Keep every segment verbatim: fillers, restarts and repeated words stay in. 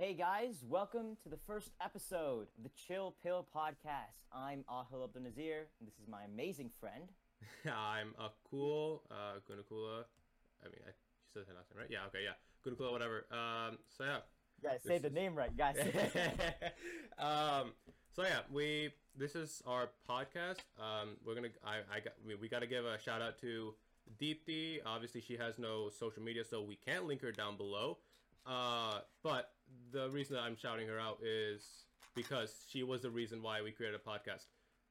Hey guys, welcome to the first episode of the Chill Pill Podcast. I'm Ahil Abdul Nazir, and this is my amazing friend. I'm Akul, uh, Gunakula. I mean, I you said that last time, right? Yeah, okay, yeah. Gunakula, whatever. Um, so yeah. You guys, say the is... name right, guys. um, so yeah, we this is our podcast. Um, we're gonna, I, I got, we, we got to give a shout out to Deepthi. Obviously, she has no social media, so we can't link her down below. Uh, but the reason that I'm shouting her out is because she was the reason why we created a podcast.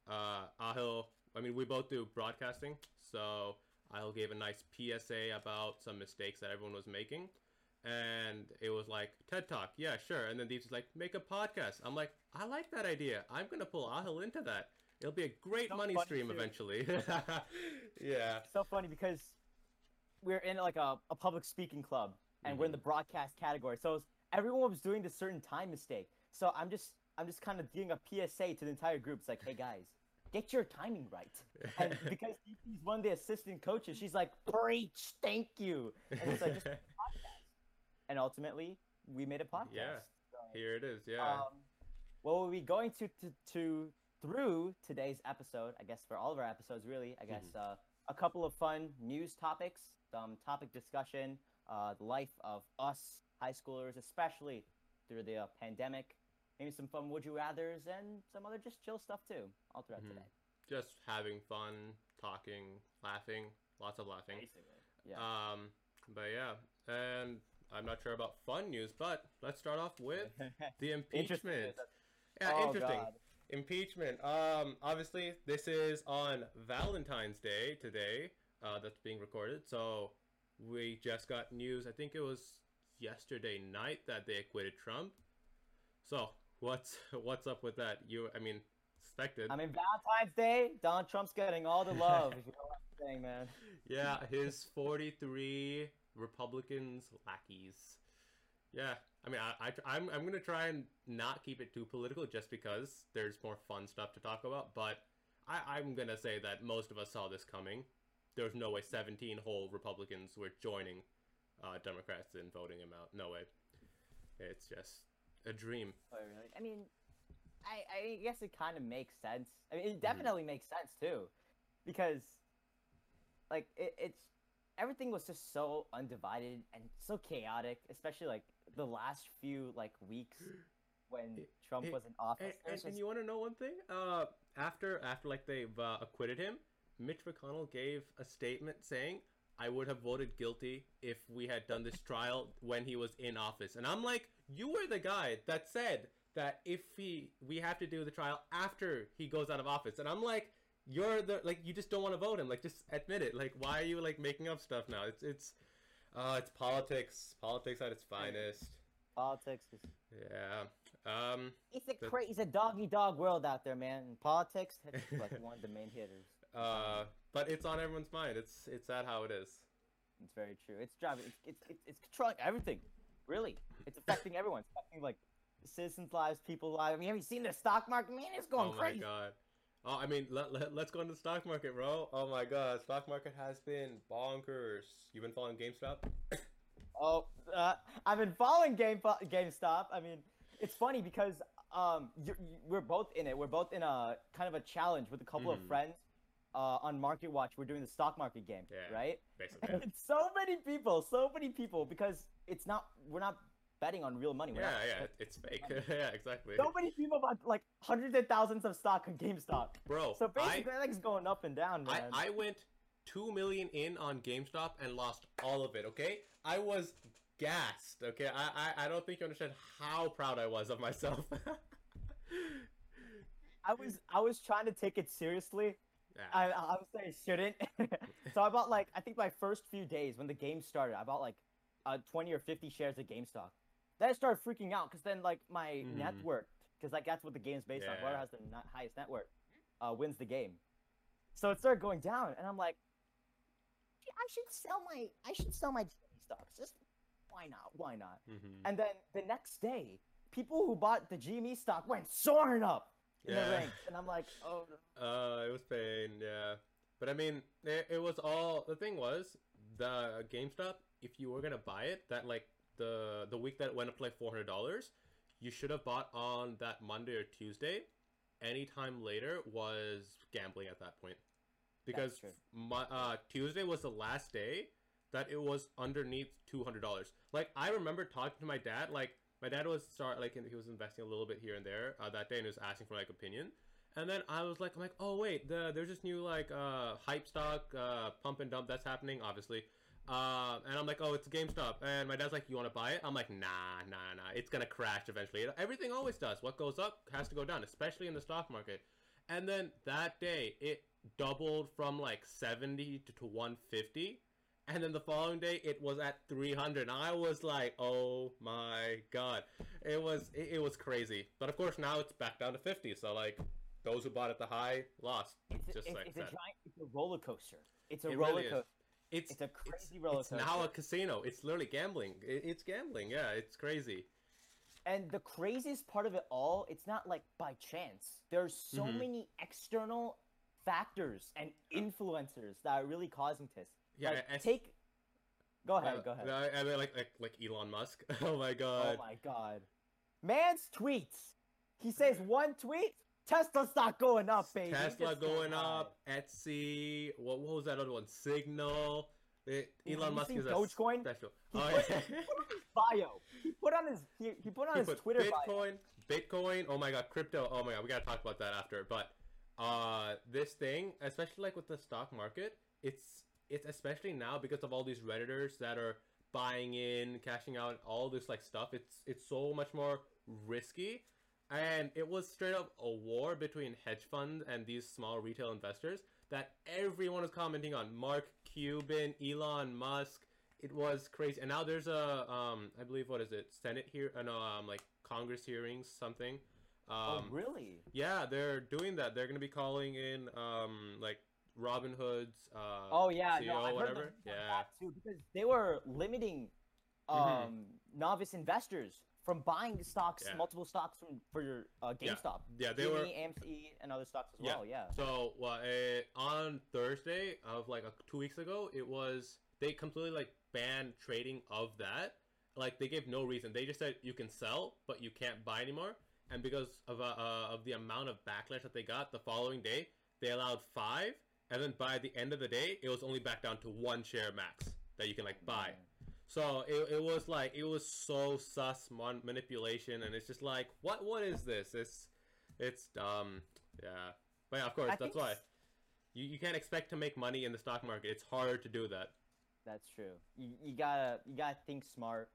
Uh, Ahil, I mean, we both do broadcasting, so Ahil gave a nice P S A about some mistakes that everyone was making. And it was like, TED Talk, yeah, sure. And then Deep's like, make a podcast. I'm like, I like that idea. I'm going to pull Ahil into that. It'll be a great so money stream too. Eventually. Yeah. It's so funny because we're in like a, a public speaking club. And mm-hmm. we're in the broadcast category, so was, everyone was doing this certain time mistake. So I'm just, I'm just kind of doing a P S A to the entire group. It's like, hey guys, get your timing right. And because he's one of the assistant coaches, she's like, preach, thank you. And it's like just a podcast. And ultimately, we made a podcast. Yeah, so, here it is. Yeah. Um, what we'll be going to, to to through today's episode, I guess for all of our episodes, really, I guess mm-hmm. uh, a couple of fun news topics, some topic discussion. Uh, the life of us high schoolers, especially through the uh, pandemic. Maybe some fun would you rathers and some other just chill stuff too, all throughout mm-hmm. today. Just having fun, talking, laughing, lots of laughing. Basically, yeah. Um, but yeah, and I'm not sure about fun news, but let's start off with the impeachment. Yeah, oh, interesting. God. Impeachment. Um, obviously, this is on Valentine's Day today uh, that's being recorded, so... We just got news, I think it was yesterday night, that they acquitted Trump. So, what's what's up with that? You, I mean, expected. I mean, Valentine's Day, Donald Trump's getting all the love, if you know what I'm saying, man. Yeah, his forty-three Republicans lackeys. Yeah, I mean, I, I, I'm, I'm going to try and not keep it too political just because there's more fun stuff to talk about. But I, I'm going to say that most of us saw this coming. There's no way seventeen whole Republicans were joining uh, Democrats and voting him out. No way. It's just a dream. Oh, really? I mean, I, I guess it kind of makes sense. I mean, it definitely mm-hmm. makes sense, too. Because, like, it, it's... Everything was just so undivided and so chaotic. Especially, like, the last few, like, weeks when it, Trump it, was in office. And, and, just... and you want to know one thing? Uh, after, after like, they've uh, acquitted him... Mitch McConnell gave a statement saying, I would have voted guilty if we had done this trial when he was in office. And I'm like, you were the guy that said that if he, we have to do the trial after he goes out of office. And I'm like, you're the, like, you just don't want to vote him. Like, just admit it. Like, why are you, like, making up stuff now? It's, it's, uh, it's politics. Politics at its finest. Politics is... Yeah. Um, it's a the... crazy, it's a doggy-dog world out there, man. And politics is, like, one of the main hitters. Uh, but it's on everyone's mind. It's it's sad how it is. It's very true. It's driving. It's it's it's controlling everything. Really, it's affecting everyone. It's affecting like citizens' lives, people's lives. I mean, have you seen the stock market? Man, it's going crazy. Oh my god. Oh, I mean, let, let let's go into the stock market, bro. Oh my god, stock market has been bonkers. You've been following GameStop? oh, uh, I've been following Game GameStop. I mean, it's funny because um, you're, you, we're both in it. We're both in a kind of a challenge with a couple mm. of friends. Uh, on Market Watch, we're doing the stock market game, yeah, right? Basically. And so many people, so many people, because it's not, we're not betting on real money. We're yeah, not, yeah, it's fake. Yeah, exactly. So many people bought like hundreds of thousands of stock on GameStop. Bro. So basically, I, it's going up and down, man. I, I went two million dollars in on GameStop and lost all of it, okay? I was gassed, okay? I, I, I don't think you understand how proud I was of myself. I was, I was trying to take it seriously. Yeah. I, I would say shouldn't. So I bought like, I think my first few days when the game started, I bought like uh, twenty or fifty shares of GameStop. Then I started freaking out because then like my mm. net worth, because like that's what the game's based yeah. on. Whoever has the not highest net worth uh, wins the game. So it started going down and I'm like, I should sell my, I should sell my stocks. Just why not? Why not? Mm-hmm. And then the next day, people who bought the G M E stock went soaring up. In yeah. the ranks, and I'm like, oh. Uh, it was pain, yeah. But I mean, it, it was all, the thing was, the GameStop, if you were going to buy it, that like the the week that went up to like four hundred dollars, you should have bought on that Monday or Tuesday. Anytime later was gambling at that point, because my, uh, Tuesday was the last day that it was underneath two hundred dollars. Like, I remember talking to my dad, like my dad was start like he was investing a little bit here and there uh, that day, and he was asking for like opinion. And then I was like, I'm like, oh wait, the, there's this new like uh, hype stock uh, pump and dump that's happening, obviously. Uh, and I'm like, oh, it's GameStop. And my dad's like, you want to buy it? I'm like, nah, nah, nah. It's going to crash eventually. It, everything always does. What goes up has to go down, especially in the stock market. And then that day, it doubled from like seventy to, to one hundred fifty. And then the following day, it was at three hundred. And I was like, oh my God. It was, it, it was crazy. But of course, now it's back down to fifty. So like, those who bought at the high lost. It's a, just it's, like it's that. A giant, it's a roller coaster. It's a it roller really coaster. It's, it's a crazy it's, roller coaster. It's now a casino. It's literally gambling. It, it's gambling. Yeah, it's crazy. And the craziest part of it all, it's not like by chance. There's so mm-hmm. many external factors and influencers that are really causing this. Yeah, like, I, take. Go ahead. Uh, go ahead. I, I mean, like, like like Elon Musk. Oh my god. Oh my god. Man's tweets. He says one tweet. Tesla's not going up, baby. Tesla going up. Etsy. What, what was that other one? Signal. It, Elon Musk is a Dogecoin. Special. He, oh, put, yeah. he put on his bio. He put on his. He, he put on he his put Twitter Bitcoin, bio. Bitcoin. Oh my god. Crypto. Oh my god. We gotta talk about that after. But uh, this thing, especially like with the stock market, it's it's especially now because of all these Redditors that are buying in, cashing out, all this like stuff. It's it's so much more risky. And it was straight up a war between hedge funds and these small retail investors that everyone was commenting on. Mark Cuban, Elon Musk. It was crazy. And now there's a, um, I believe, what is it? Senate here? Uh, no, um, like Congress hearings, something. Um, oh, really? Yeah, they're doing that. They're going to be calling in, um, like, Robin Hood's uh, oh, yeah, C E O, no, I whatever. Heard yeah. That too, because they were limiting um, mm-hmm. novice investors from buying stocks, yeah. multiple stocks from for your uh, GameStop, yeah, yeah they G M E, were A M C and other stocks as yeah. well. Yeah. So well, uh, on Thursday of like a, two weeks ago, it was they completely like banned trading of that. Like they gave no reason. They just said you can sell, but you can't buy anymore. And because of uh, uh, of the amount of backlash that they got, the following day they allowed five, and then by the end of the day, it was only back down to one share max that you can like buy. Mm. So it it was like it was so sus mon- manipulation, and it's just like what what is this? It's it's um yeah, but yeah, of course I that's why you, you can't expect to make money in the stock market. It's hard to do that. That's true. You you gotta you gotta think smart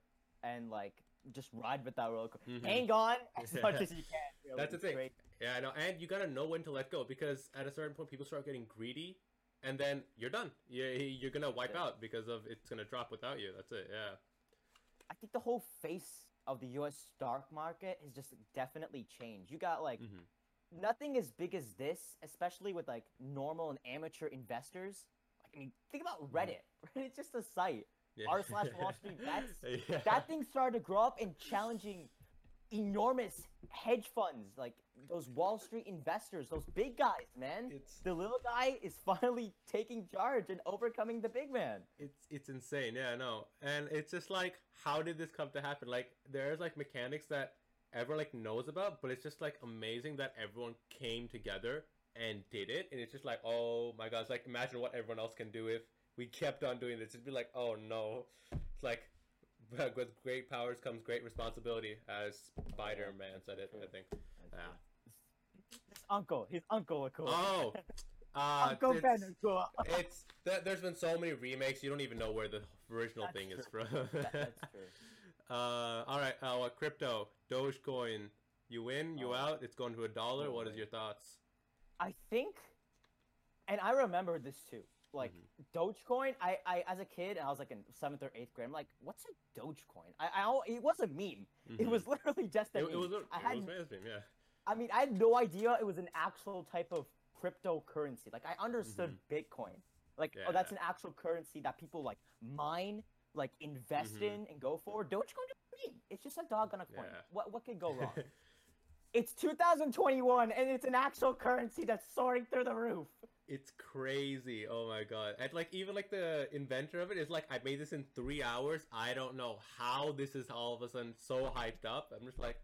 and like just ride with that roller coaster. Mm-hmm. Hang on as yeah. much as you can. You know, that's the thing. Great. Yeah, I know. And you gotta know when to let go, because at a certain point people start getting greedy. And then you're done. You're, you're going to wipe yeah. out because of it's going to drop without you. That's it, yeah. I think the whole face of the U S stock market has just definitely changed. You got, like, mm-hmm. nothing as big as this, especially with, like, normal and amateur investors. Like, I mean, think about Reddit. Mm-hmm. Reddit's just a site. Yeah. R slash Wall Street Bets. Yeah. That thing started to grow up and challenging enormous hedge funds, like those Wall Street investors, those big guys, man. It's, the little guy is finally taking charge and overcoming the big man. It's it's insane, yeah, I know. And it's just like, how did this come to happen? Like, there's like mechanics that everyone like knows about, but it's just like amazing that everyone came together and did it. And it's just like, oh my gosh, like imagine what everyone else can do if we kept on doing this. It'd be like, oh no, it's like. With great powers comes great responsibility, as Spider-Man said it, I think. Yeah. His uncle, his uncle Akua. Oh! Uh, Uncle Ben Akua. It's, th- there's been so many remakes, you don't even know where the original that's thing true. Is from. that, that's true. Uh, Alright, uh, well, crypto, Dogecoin, you in, you oh. out, it's going to a dollar, oh, what is your thoughts? I think, and I remember this too. Like, mm-hmm. Dogecoin, I, I, as a kid, I was like in seventh or eighth grade, I'm like, what's a Dogecoin? I, I it was a meme. Mm-hmm. It was literally just a it, meme. It was a, I had, it was a meme, yeah. I mean, I had no idea it was an actual type of cryptocurrency. Like, I understood mm-hmm. Bitcoin. Like, yeah. oh, that's an actual currency that people, like, mine, like, invest mm-hmm. in and go for. Dogecoin is a meme. It's just a dog on a coin. Yeah. What, what could go wrong? It's two thousand twenty-one, and it's an actual currency that's soaring through the roof. It's crazy. Oh my god. And like, even like the inventor of it is like, I made this in three hours. I don't know how this is all of a sudden so hyped up. I'm just like,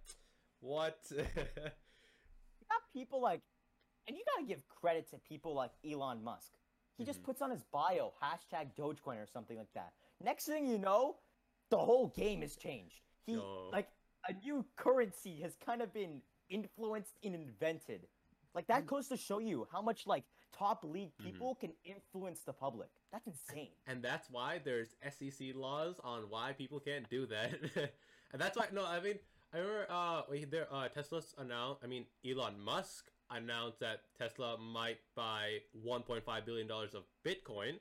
what? You got people like, and you gotta give credit to people like Elon Musk. He mm-hmm. just puts on his bio, hashtag Dogecoin or something like that. Next thing you know, the whole game has changed. He, Yo. like, a new currency has kind of been influenced and invented. Like, that goes to show you how much, like, top league people mm-hmm. can influence the public. That's insane. And that's why there's S E C laws on why people can't do that. And that's why, no, I mean, I remember uh, there, uh, Tesla's announced, I mean, Elon Musk announced that Tesla might buy one point five billion dollars of Bitcoin.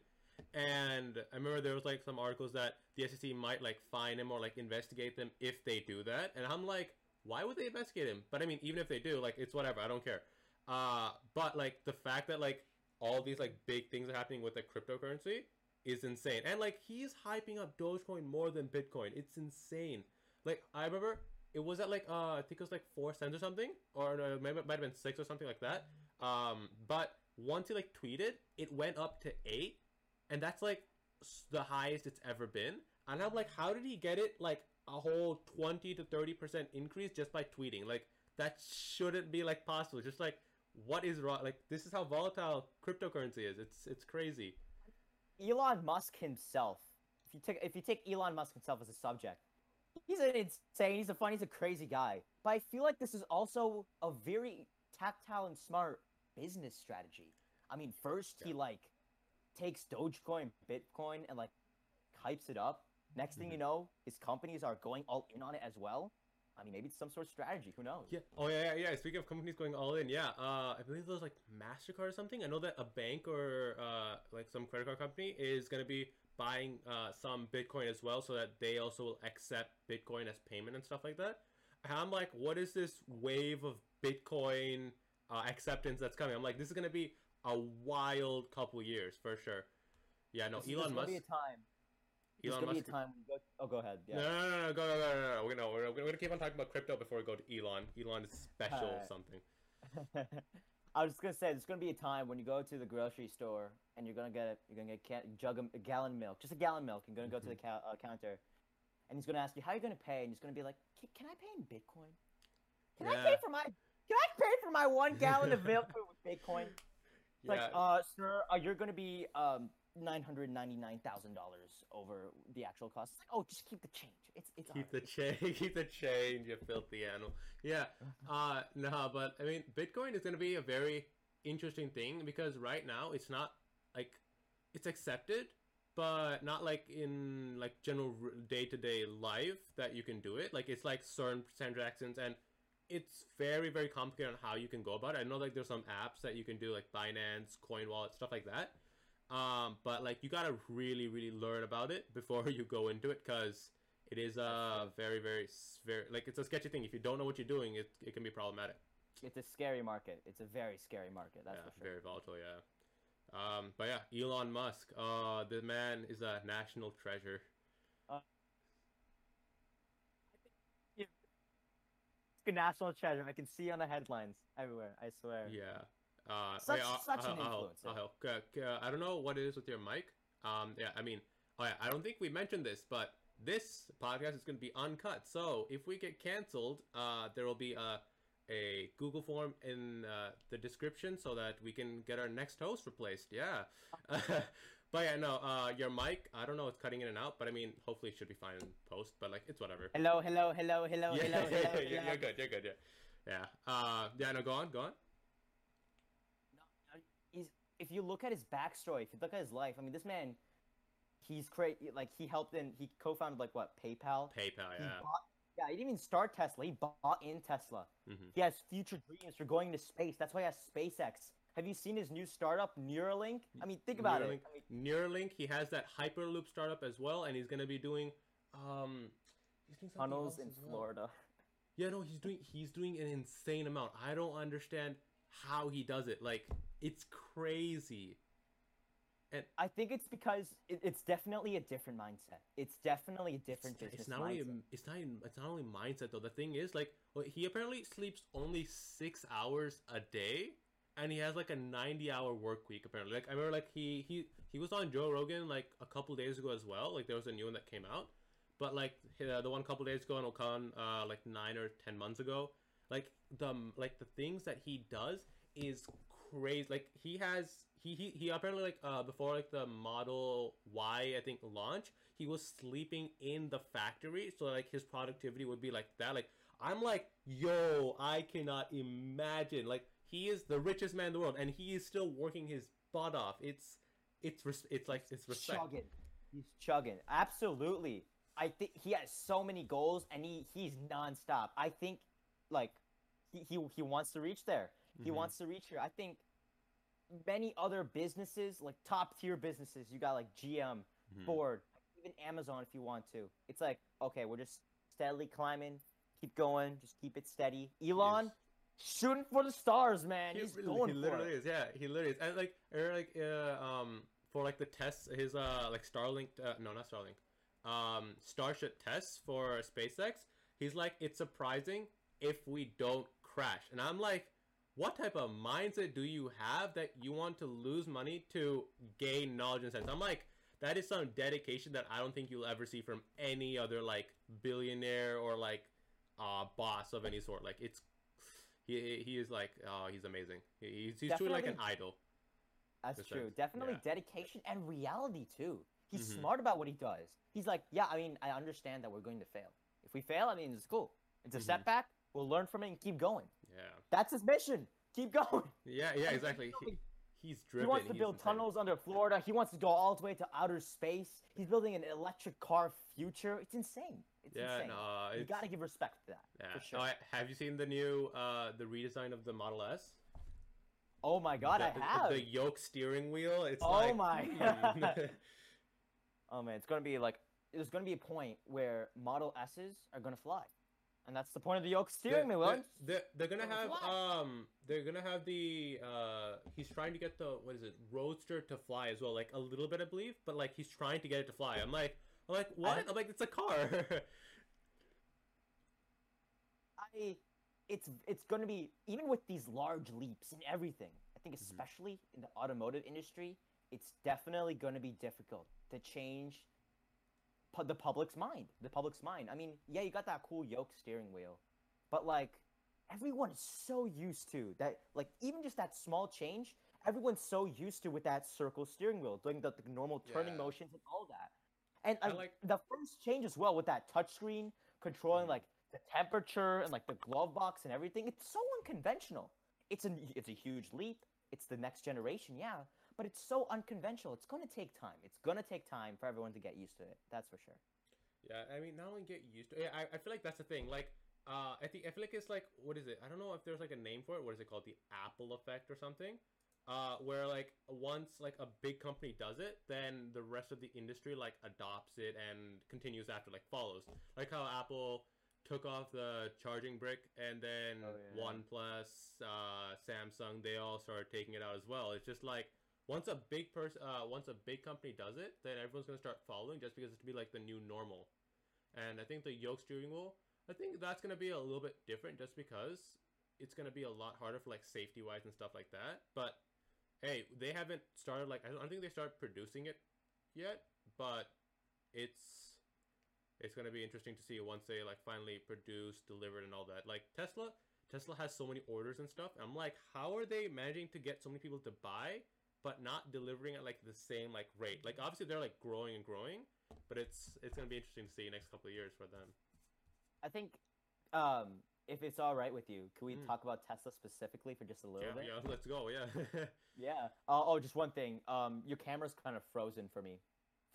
And I remember there was, like, some articles that the S E C might, like, fine him or, like, investigate them if they do that. And I'm like, why would they investigate him? But, I mean, even if they do, like, it's whatever. I don't care. Uh, but, like, the fact that, like, all these, like, big things are happening with, like, cryptocurrency is insane. And, like, he's hyping up Dogecoin more than Bitcoin. It's insane. Like, I remember it was at, like, uh, I think it was, like, four cents or something. Or no, it might have been six or something like that. Um, but once he, like, tweeted, it went up to eight. And that's, like, the highest it's ever been. And I'm like, how did he get it, like, a whole twenty to thirty percent increase just by tweeting? Like, that shouldn't be, like, possible. Just, like, what is wrong? Like, this is how volatile cryptocurrency is. It's it's crazy. Elon Musk himself. If you take if you take Elon Musk himself as a subject, he's an insane, he's a fun, he's a crazy guy. But I feel like this is also a very tactile and smart business strategy. I mean, first yeah. he, like, takes Dogecoin, Bitcoin, and, like, hypes it up. Next thing mm-hmm. you know, his companies are going all in on it as well. I mean, maybe it's some sort of strategy. Who knows? Yeah. Oh, yeah, yeah, yeah. Speaking of companies going all in, yeah. Uh, I believe there's, like, MasterCard or something. I know that a bank or, uh, like, some credit card company is going to be buying uh, some Bitcoin as well so that they also will accept Bitcoin as payment and stuff like that. And I'm like, what is this wave of Bitcoin uh, acceptance that's coming? I'm like, this is going to be a wild couple years, for sure. Yeah, no, this, Elon Musk. There's going to be a time. There's going to be a time when you go... Oh, go ahead. Yeah. No, no, no, no, go, go, go, no, no. We're going we're, we're to keep on talking about crypto before we go to Elon. Elon is special right. something. I was just going to say, there's going to be a time when you go to the grocery store and you're going to get a, you're gonna get a, can, jug of, a gallon milk, just a gallon milk, and going to go to the ca- uh, counter, and he's going to ask you, how are you going to pay? And he's going to be like, can, can I pay in Bitcoin? Can yeah. I pay for my... Can I pay for my one gallon of milk with Bitcoin? It's yeah. like, uh, sir, uh, you're going to be um, nine hundred ninety-nine thousand dollars over the actual cost. It's like, oh, just keep the change. It's it's Keep the change, keep the change, you filthy animal. Yeah, uh, no, but I mean, Bitcoin is going to be a very interesting thing because right now it's not, like, it's accepted, but not, like, in, like, general day-to-day life that you can do it. Like, it's, like, certain transactions and it's very, very complicated on how you can go about it. I know, like, there's some apps that you can do, like Binance, Coin Wallet, stuff like that. Um, but, like, you got to really, really learn about it before you go into it because it is a very, very, very, like, it's a sketchy thing. If you don't know what you're doing, it it can be problematic. It's a scary market. It's a very scary market. That's yeah, for sure. Very volatile, yeah. Um, but, yeah, Elon Musk, uh, the man is a national treasure. National treasure. I can see on the headlines everywhere. I swear. Yeah. Uh, such, wait, uh, such uh, an influencer. Uh, uh, uh, uh, I don't know what it is with your mic. Um, yeah, I mean, oh yeah, I don't think we mentioned this, but this podcast is going to be uncut. So if we get canceled, uh, there will be a, a Google form in uh, the description so that we can get our next host replaced. Yeah. But yeah, no, uh, your mic, I don't know, it's cutting in and out, but I mean, hopefully it should be fine in post, but like, it's whatever. Hello, hello, hello, hello, yeah, hello, hello, hello. You're good, you're good, yeah. Yeah, uh, yeah, no, go on, go on. No, no, he's, if you look at his backstory, if you look at his life, I mean, this man, he's crazy, like, he helped in, he co-founded, like, what, PayPal? PayPal, yeah. He bought, yeah, he didn't even start Tesla, he bought in Tesla. Mm-hmm. He has future dreams for going into space, that's why he has SpaceX. Have you seen his new startup, Neuralink? I mean, think about Neuralink. it. I mean, Neuralink, he has that Hyperloop startup as well, and he's going to be doing um, he's doing tunnels in Florida. Well. Yeah, no, he's doing he's doing an insane amount. I don't understand how he does it. Like, it's crazy. And I think it's because it, it's definitely a different mindset. It's definitely a different it's, business it's not mindset. Only a, it's, not, it's not only mindset, though. The thing is, like, well, he apparently sleeps only six hours a day, and he has, like, a ninety-hour work week, apparently. Like, I remember, like, he, he, he was on Joe Rogan, like, a couple days ago as well. Like, there was a new one that came out. But, like, the one a couple days ago on Okan, uh, like, nine or ten months ago, like, the like the things that he does is crazy. Like, he has... He, he he apparently, like, uh before, like, the Model Y, I think, launch, he was sleeping in the factory. So, like, his productivity would be like that. Like, I'm like, yo, I cannot imagine. Like, he is the richest man in the world, and he is still working his butt off. It's, it's, res- it's like, it's respect. Chugging. He's chugging. Absolutely. I think he has so many goals, and he, he's nonstop. I think, like, he, he, he wants to reach there. He mm-hmm. wants to reach here. I think... Many other businesses, like top tier businesses, you got like G M, mm-hmm. Ford, even Amazon if you want to. It's like, okay, we're just steadily climbing, keep going, just keep it steady. Elon, yes. shooting for the stars, man. He He's really, going he for literally it. Is, yeah, he literally is. And like, or like uh, um, for like the tests, his uh, like Starlink, uh, no, not Starlink, um, Starship tests for SpaceX. He's like, it's surprising if we don't crash, and I'm like. What type of mindset do you have that you want to lose money to gain knowledge and sense? I'm like, that is some dedication that I don't think you'll ever see from any other, like, billionaire or, like, uh, boss of any sort. Like, it's... He he is, like, oh, he's amazing. He's, he's truly, like, an idol. That's true. Sense. Definitely yeah. dedication and reality, too. He's mm-hmm. smart about what he does. He's like, yeah, I mean, I understand that we're going to fail. If we fail, I mean, it's cool. It's a mm-hmm. setback. We'll learn from it and keep going. Yeah. That's his mission. Keep going. Yeah, yeah, exactly. He, he's driven. He wants to build tunnels under Florida. He wants to go all the way to outer space. He's building an electric car future. It's insane. It's yeah, insane. No, you got to give respect to that. Yeah. For sure. Uh, have you seen the new, uh, the redesign of the Model S? Oh my God, the, I have. The yoke steering wheel. It's oh like, my hmm. God. Oh man, it's going to be like, there's going to be a point where Model S's are going to fly. And that's the point of the yoke steering wheel. They're, they're, they're gonna have um, they're gonna have the uh, he's trying to get the what is it Roadster to fly as well, like a little bit I believe, but like he's trying to get it to fly. I'm like, I'm like what? I'm like it's a car. I, it's it's gonna be even with these large leaps in everything. I think especially mm-hmm. in the automotive industry, it's definitely gonna be difficult to change. The public's mind. The public's mind. I mean, yeah, you got that cool yoke steering wheel, but like, everyone is so used to that. Like, even just that small change, everyone's so used to with that circle steering wheel, doing the, the normal turning yeah. motions and all that. And like, like the first change as well with that touchscreen controlling mm-hmm. like the temperature and like the glove box and everything. It's so unconventional. It's an it's a huge leap. It's the next generation, yeah. But it's so unconventional. It's going to take time. It's going to take time for everyone to get used to it. That's for sure. Yeah, I mean, not only get used to it. I, I feel like that's the thing. Like, uh, I think I feel like it's like, what is it? I don't know if there's like a name for it. What is it called? The Apple effect or something? Uh, where like once like a big company does it, then the rest of the industry like adopts it and continues after, like follows. Like how Apple took off the charging brick and then oh, yeah. OnePlus, uh, Samsung, they all started taking it out as well. It's just like, Once a big person, uh, once a big company does it, then everyone's gonna start following just because it's gonna be like the new normal. And I think the yoke steering wheel, I think that's gonna be a little bit different just because it's gonna be a lot harder for like safety wise and stuff like that. But hey, they haven't started like I don't, I don't think they started producing it yet, but it's it's gonna be interesting to see once they like finally produce, delivered, and all that. Like Tesla, Tesla has so many orders and stuff. I'm like, how are they managing to get so many people to buy? But not delivering at like the same like rate. Like obviously they're like growing and growing, but it's it's gonna be interesting to see the next couple of years for them. I think, um, if it's all right with you, can we mm. talk about Tesla specifically for just a little yeah, bit? Yeah, let's go. Yeah. yeah. Uh, oh, just one thing. Um, your camera's kind of frozen for me,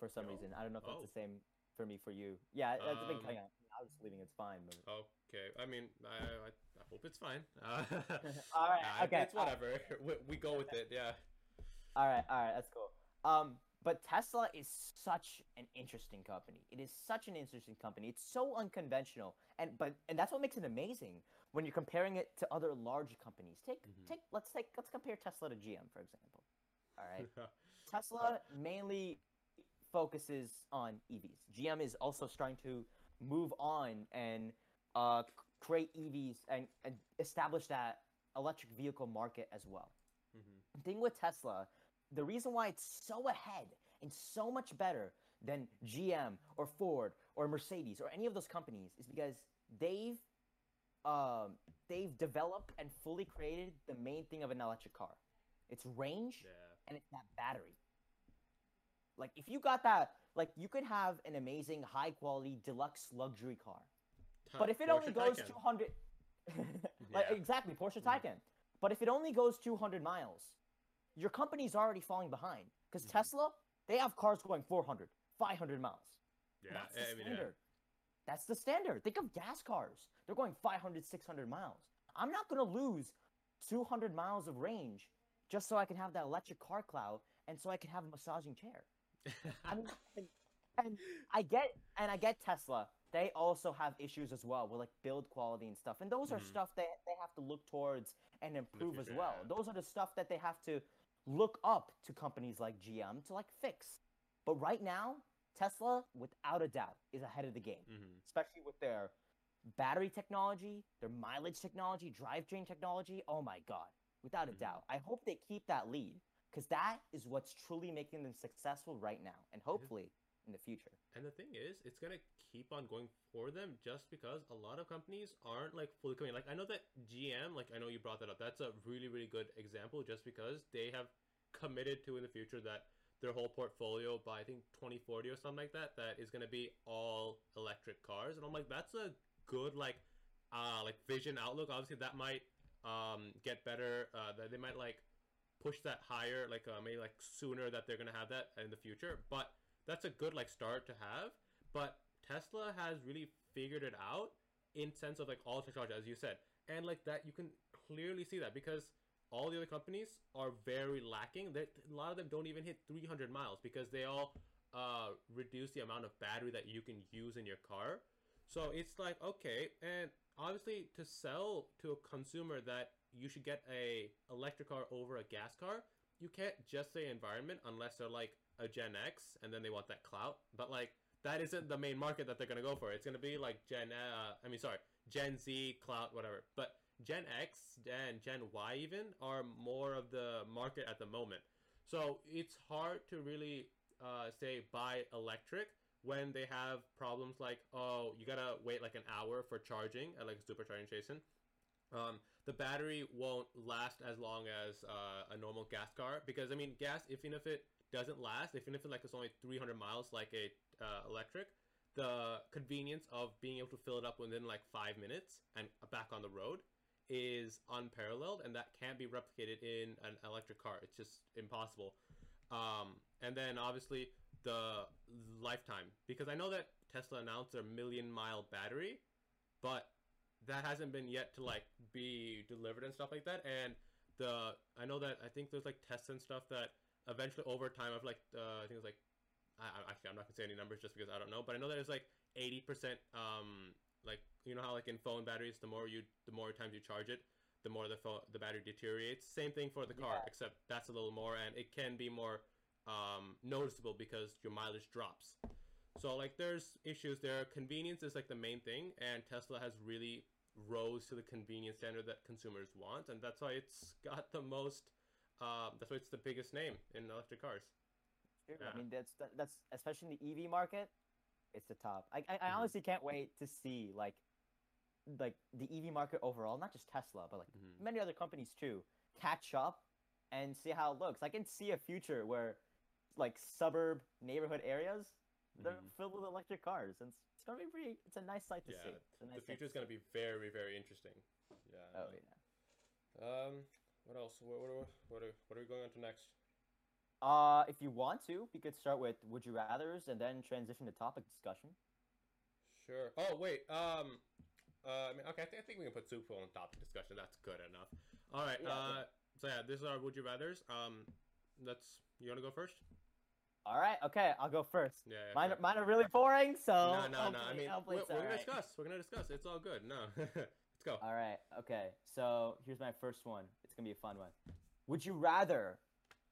for some oh. reason. I don't know if that's oh. the same for me for you. Yeah, that's um, been coming out. I was leaving. It's fine. But... Okay. I mean, I, I hope it's fine. Uh, all right. I, okay. It's whatever. Uh, we, we go with it. Yeah. All right, all right, that's cool. Um, but Tesla is such an interesting company. It is such an interesting company. It's so unconventional, and but and that's what makes it amazing when you're comparing it to other large companies. Take mm-hmm. take let's take let's compare Tesla to G M, for example. All right, Tesla mainly focuses on E Vs. G M is also starting to move on and uh, create E Vs and, and establish that electric vehicle market as well. Mm-hmm. The thing with Tesla, the reason why it's so ahead and so much better than G M or Ford or Mercedes or any of those companies is because they've um, they've developed and fully created the main thing of an electric car. It's range, yeah. and it's that battery. Like, if you got that, like, you could have an amazing, high-quality, deluxe luxury car. T- but if it Porsche only goes Taycan. two hundred... like, yeah. Exactly, Porsche Taycan. Yeah. But if it only goes two hundred miles, your company's already falling behind. Because mm-hmm. Tesla, they have cars going four hundred, five hundred miles. Yeah, That's the I mean, standard. Yeah. That's the standard. Think of gas cars. They're going five hundred, six hundred miles. I'm not going to lose two hundred miles of range just so I can have that electric car clout and so I can have a massaging chair. I mean, and I get and I get Tesla. They also have issues as well with like build quality and stuff. And those mm-hmm. are stuff that they have to look towards and improve as well. Those are the stuff that they have to look up to companies like G M to like fix. But right now, Tesla, without a doubt, is ahead of the game, mm-hmm. especially with their battery technology, their mileage technology, drivetrain technology. Oh my God, without mm-hmm. a doubt. I hope they keep that lead. Because that is what's truly making them successful right now, and hopefully in the future. And the thing is, it's going to keep on going for them just because a lot of companies aren't like fully coming. Like, I know that G M, like I know you brought that up. That's a really, really good example just because they have committed to in the future that their whole portfolio by, I think, twenty forty or something like that, that is going to be all electric cars. And I'm like, that's a good like uh, like vision outlook. Obviously, that might um, get better. Uh, that they might like... push that higher, like uh, maybe like sooner that they're gonna have that in the future. But that's a good like start to have. But Tesla has really figured it out in sense of like all technology, as you said, and like that you can clearly see that because all the other companies are very lacking. They're, a lot of them don't even hit three hundred miles because they all uh, reduce the amount of battery that you can use in your car. So it's like okay, and obviously to sell to a consumer that you should get a electric car over a gas car, you can't just say environment unless they're like a Gen X and then they want that clout. But like, that isn't the main market that they're going to go for. It's going to be like Gen, uh, I mean, sorry, Gen Z, clout, whatever. But Gen X and Gen Y even are more of the market at the moment. So it's hard to really uh, say buy electric when they have problems like, oh, you got to wait like an hour for charging at like a supercharging station. Um, the battery won't last as long as uh, a normal gas car because, I mean, gas, even if it doesn't last, even if it, like, it's only three hundred miles like a uh, electric, the convenience of being able to fill it up within like five minutes and back on the road is unparalleled, and that can't be replicated in an electric car. It's just impossible. Um, and then, obviously, the lifetime, because I know that Tesla announced their million-mile battery, but that hasn't been yet to like be delivered and stuff like that. And the I know that I think there's like tests and stuff that eventually over time I've like uh, I think it's like I actually I'm not gonna say any numbers just because I don't know, but I know that it's like eighty percent um like you know how like in phone batteries the more you the more times you charge it the more the phone the battery deteriorates. Same thing for the car, yeah. except that's a little more and it can be more um noticeable because your mileage drops. So like there's issues there. Convenience is like the main thing, and Tesla has really rose to the convenience standard that consumers want, and that's why it's got the most uh that's why it's the biggest name in electric cars. Sure. Yeah. I mean that's that's especially in the E V market, it's the top. I I, I mm-hmm. honestly can't wait to see like like the E V market overall, not just Tesla, but like mm-hmm. many other companies too, catch up and see how it looks. I can see a future where like suburb neighborhood areas they're mm-hmm. filled with electric cars, and it's gonna be pretty. It's a nice sight to yeah, see. It's a nice the future is gonna be very, very interesting. Yeah. Oh yeah. Um. What else? What what are, what are, what are we going on to next? Uh, if you want to, we could start with would you rather's and then transition to topic discussion. Sure. Oh wait. Um. Uh. I mean, okay. I, th- I think we can put Super on topic discussion. That's good enough. All right. Yeah, uh. Yeah. So yeah, this is our would you rather's. Um. Let's. You wanna go first? All right. Okay, I'll go first. Yeah. yeah mine, okay. mine are really boring, so. No, no, hopefully, no. I mean, we're, we're gonna right. discuss. We're gonna discuss. It's all good. No, let's go. All right. Okay. So here's my first one. It's gonna be a fun one. Would you rather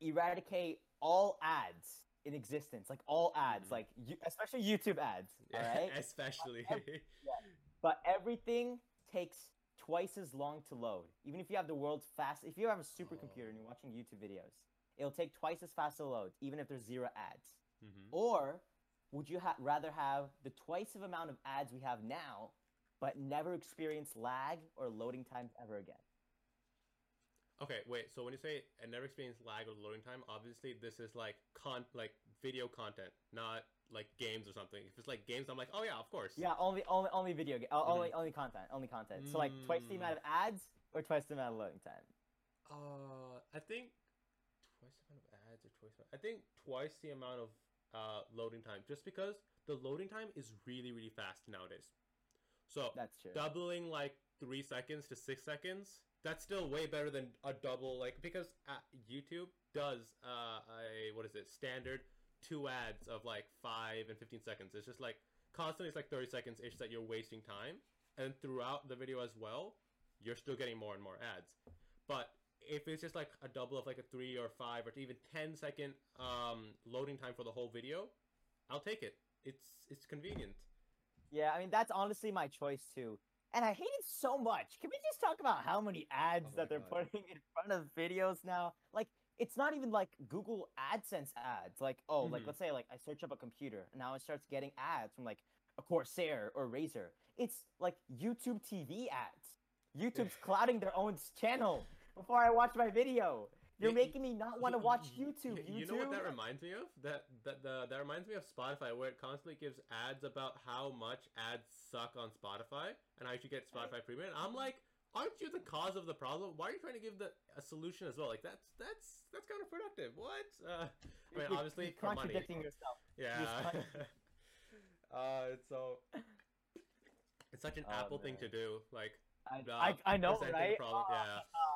eradicate all ads in existence, like all ads, mm-hmm. like you, especially YouTube ads, yeah, all right? Especially. But, every, yeah. but everything takes twice as long to load. Even if you have the world's fast, if you have a supercomputer oh. and you're watching YouTube videos, it'll take twice as fast to load, even if there's zero ads. Mm-hmm. Or would you ha- rather have the twice of amount of ads we have now, but never experience lag or loading times ever again? Okay, wait, so when you say I never experienced lag or loading time, obviously this is like con like video content, not like games or something. If it's like games, I'm like, oh yeah, of course. Yeah, only only only video ga- mm-hmm. only only content, only content. So like twice the amount of ads or twice the amount of loading time. Uh, I think twice the amount of ads or twice the amount. I think twice the amount of uh loading time, just because the loading time is really really fast nowadays. So that's true. Doubling like three seconds to six seconds. That's still way better than a double, like, because uh, YouTube does uh, a, what is it, standard two ads of, like, five and fifteen seconds. It's just, like, constantly it's, like, thirty seconds-ish that you're wasting time. And throughout the video as well, you're still getting more and more ads. But if it's just, like, a double of, like, a three or five or even ten-second um, loading time for the whole video, I'll take it. It's it's convenient. Yeah, I mean, that's honestly my choice, too. And I hate it so much. Can we just talk about how many ads oh that they're God. putting in front of videos now? Like, it's not even like Google AdSense ads. Like, oh, mm-hmm. like, let's say like I search up a computer and now it starts getting ads from like a Corsair or Razer. It's like YouTube T V ads. YouTube's clouding their own channel before I watch my video. You're you, making me not want to watch YouTube. YouTube. You know what that reminds me of? That that the, that reminds me of Spotify, where it constantly gives ads about how much ads suck on Spotify, and I should get Spotify Premium. And I'm like, aren't you the cause of the problem? Why are you trying to give the a solution as well? Like that's that's that's counterproductive. What? Uh, I mean, obviously, you're contradicting money. yourself. Yeah. uh, it's so it's such an oh, Apple man. thing to do. Like I uh, I, I know, right? Problem. Oh, yeah. Oh.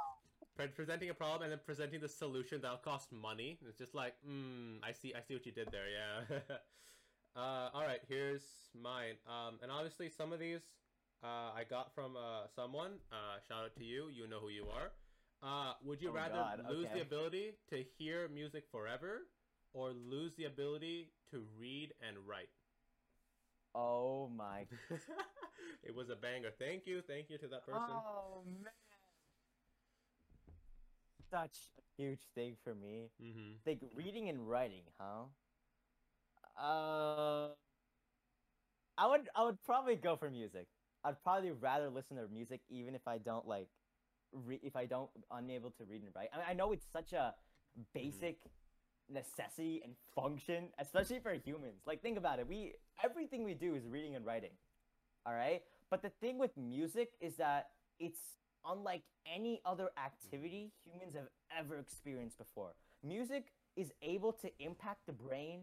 Presenting a problem and then presenting the solution that'll cost money. It's just like, hmm, I see I see what you did there, yeah. uh, all right, here's mine. Um, and obviously, some of these uh, I got from uh, someone. Uh, shout out to you. You know who you are. Uh, would you oh rather God, lose okay. the ability to hear music forever or lose the ability to read and write? Oh, my. It was a banger. Thank you. Thank you to that person. Oh, man. Such a huge thing for me. Mm-hmm. Like reading and writing, huh? Uh, I would I would probably go for music. I'd probably rather listen to music, even if I don't like, re- if I don't unable to read and write. I mean, I know it's such a basic mm-hmm. necessity and function, especially for humans. Like, think about it. We everything we do is reading and writing. All right, but the thing with music is that it's unlike any other activity humans have ever experienced before. Music is able to impact the brain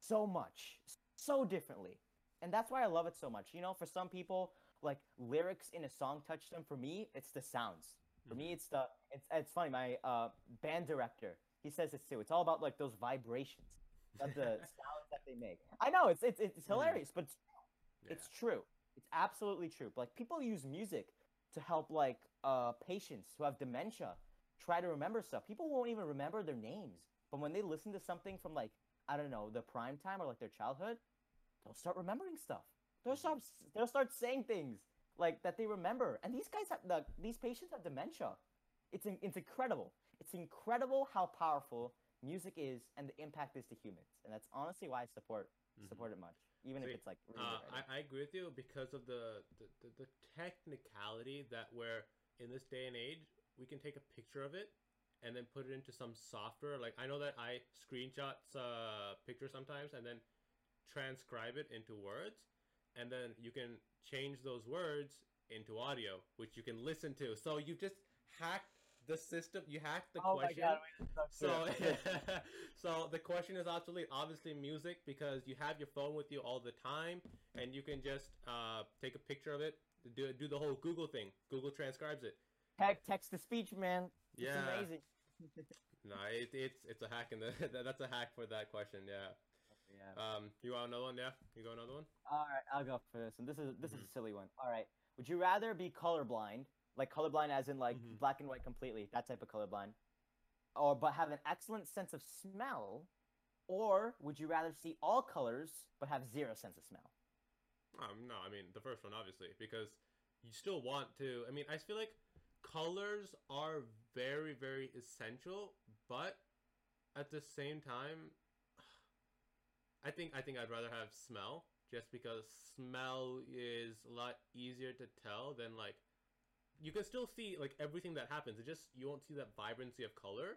so much, so differently. And that's why I love it so much. You know, for some people, like, lyrics in a song touch them. For me, it's the sounds. For me, it's the, it's, it's funny, my uh, band director, he says this too. It's all about, like, those vibrations of the sounds that they make. I know, it's it's, it's hilarious, but it's true. Yeah. It's true. It's absolutely true. Like, people use music to help like uh, patients who have dementia try to remember stuff. People won't even remember their names, but when they listen to something from like, I don't know, the prime time or like their childhood, they'll start remembering stuff. They'll start, they'll start saying things like that they remember. And these guys have, the, these patients have dementia. It's it's incredible. It's incredible how powerful music is and the impact is to humans. And that's honestly why I support mm-hmm. support it much. Even so, if it's like really uh, I, I agree with you because of the, the, the, the technicality that we're in this day and age, we can take a picture of it and then put it into some software. Like, I know that I screenshots uh pictures sometimes and then transcribe it into words, and then you can change those words into audio, which you can listen to. So you just hacked the system. You hacked the oh question. My God, so, so, so the question is obviously, obviously music, because you have your phone with you all the time, and you can just uh, take a picture of it. Do do the whole Google thing. Google transcribes it. Heck, text to speech, man. It's yeah. amazing. no, it, it's it's a hack in the. That's a hack for that question. Yeah. Yeah. Um, you want another one? Yeah. You go another one. All right, I'll go for this one. This is this mm-hmm. is a silly one. All right. Would you rather be colorblind? Like colorblind as in like mm-hmm. black and white completely, that type of colorblind. or but have an excellent sense of smell, or would you rather see all colors but have zero sense of smell? Um, no, I mean, the first one, obviously, because you still want to... I mean, I feel like colors are very, very essential, but at the same time, I think, I think I'd rather have smell, just because smell is a lot easier to tell than, like... You can still see, like, everything that happens. It just... You won't see that vibrancy of color.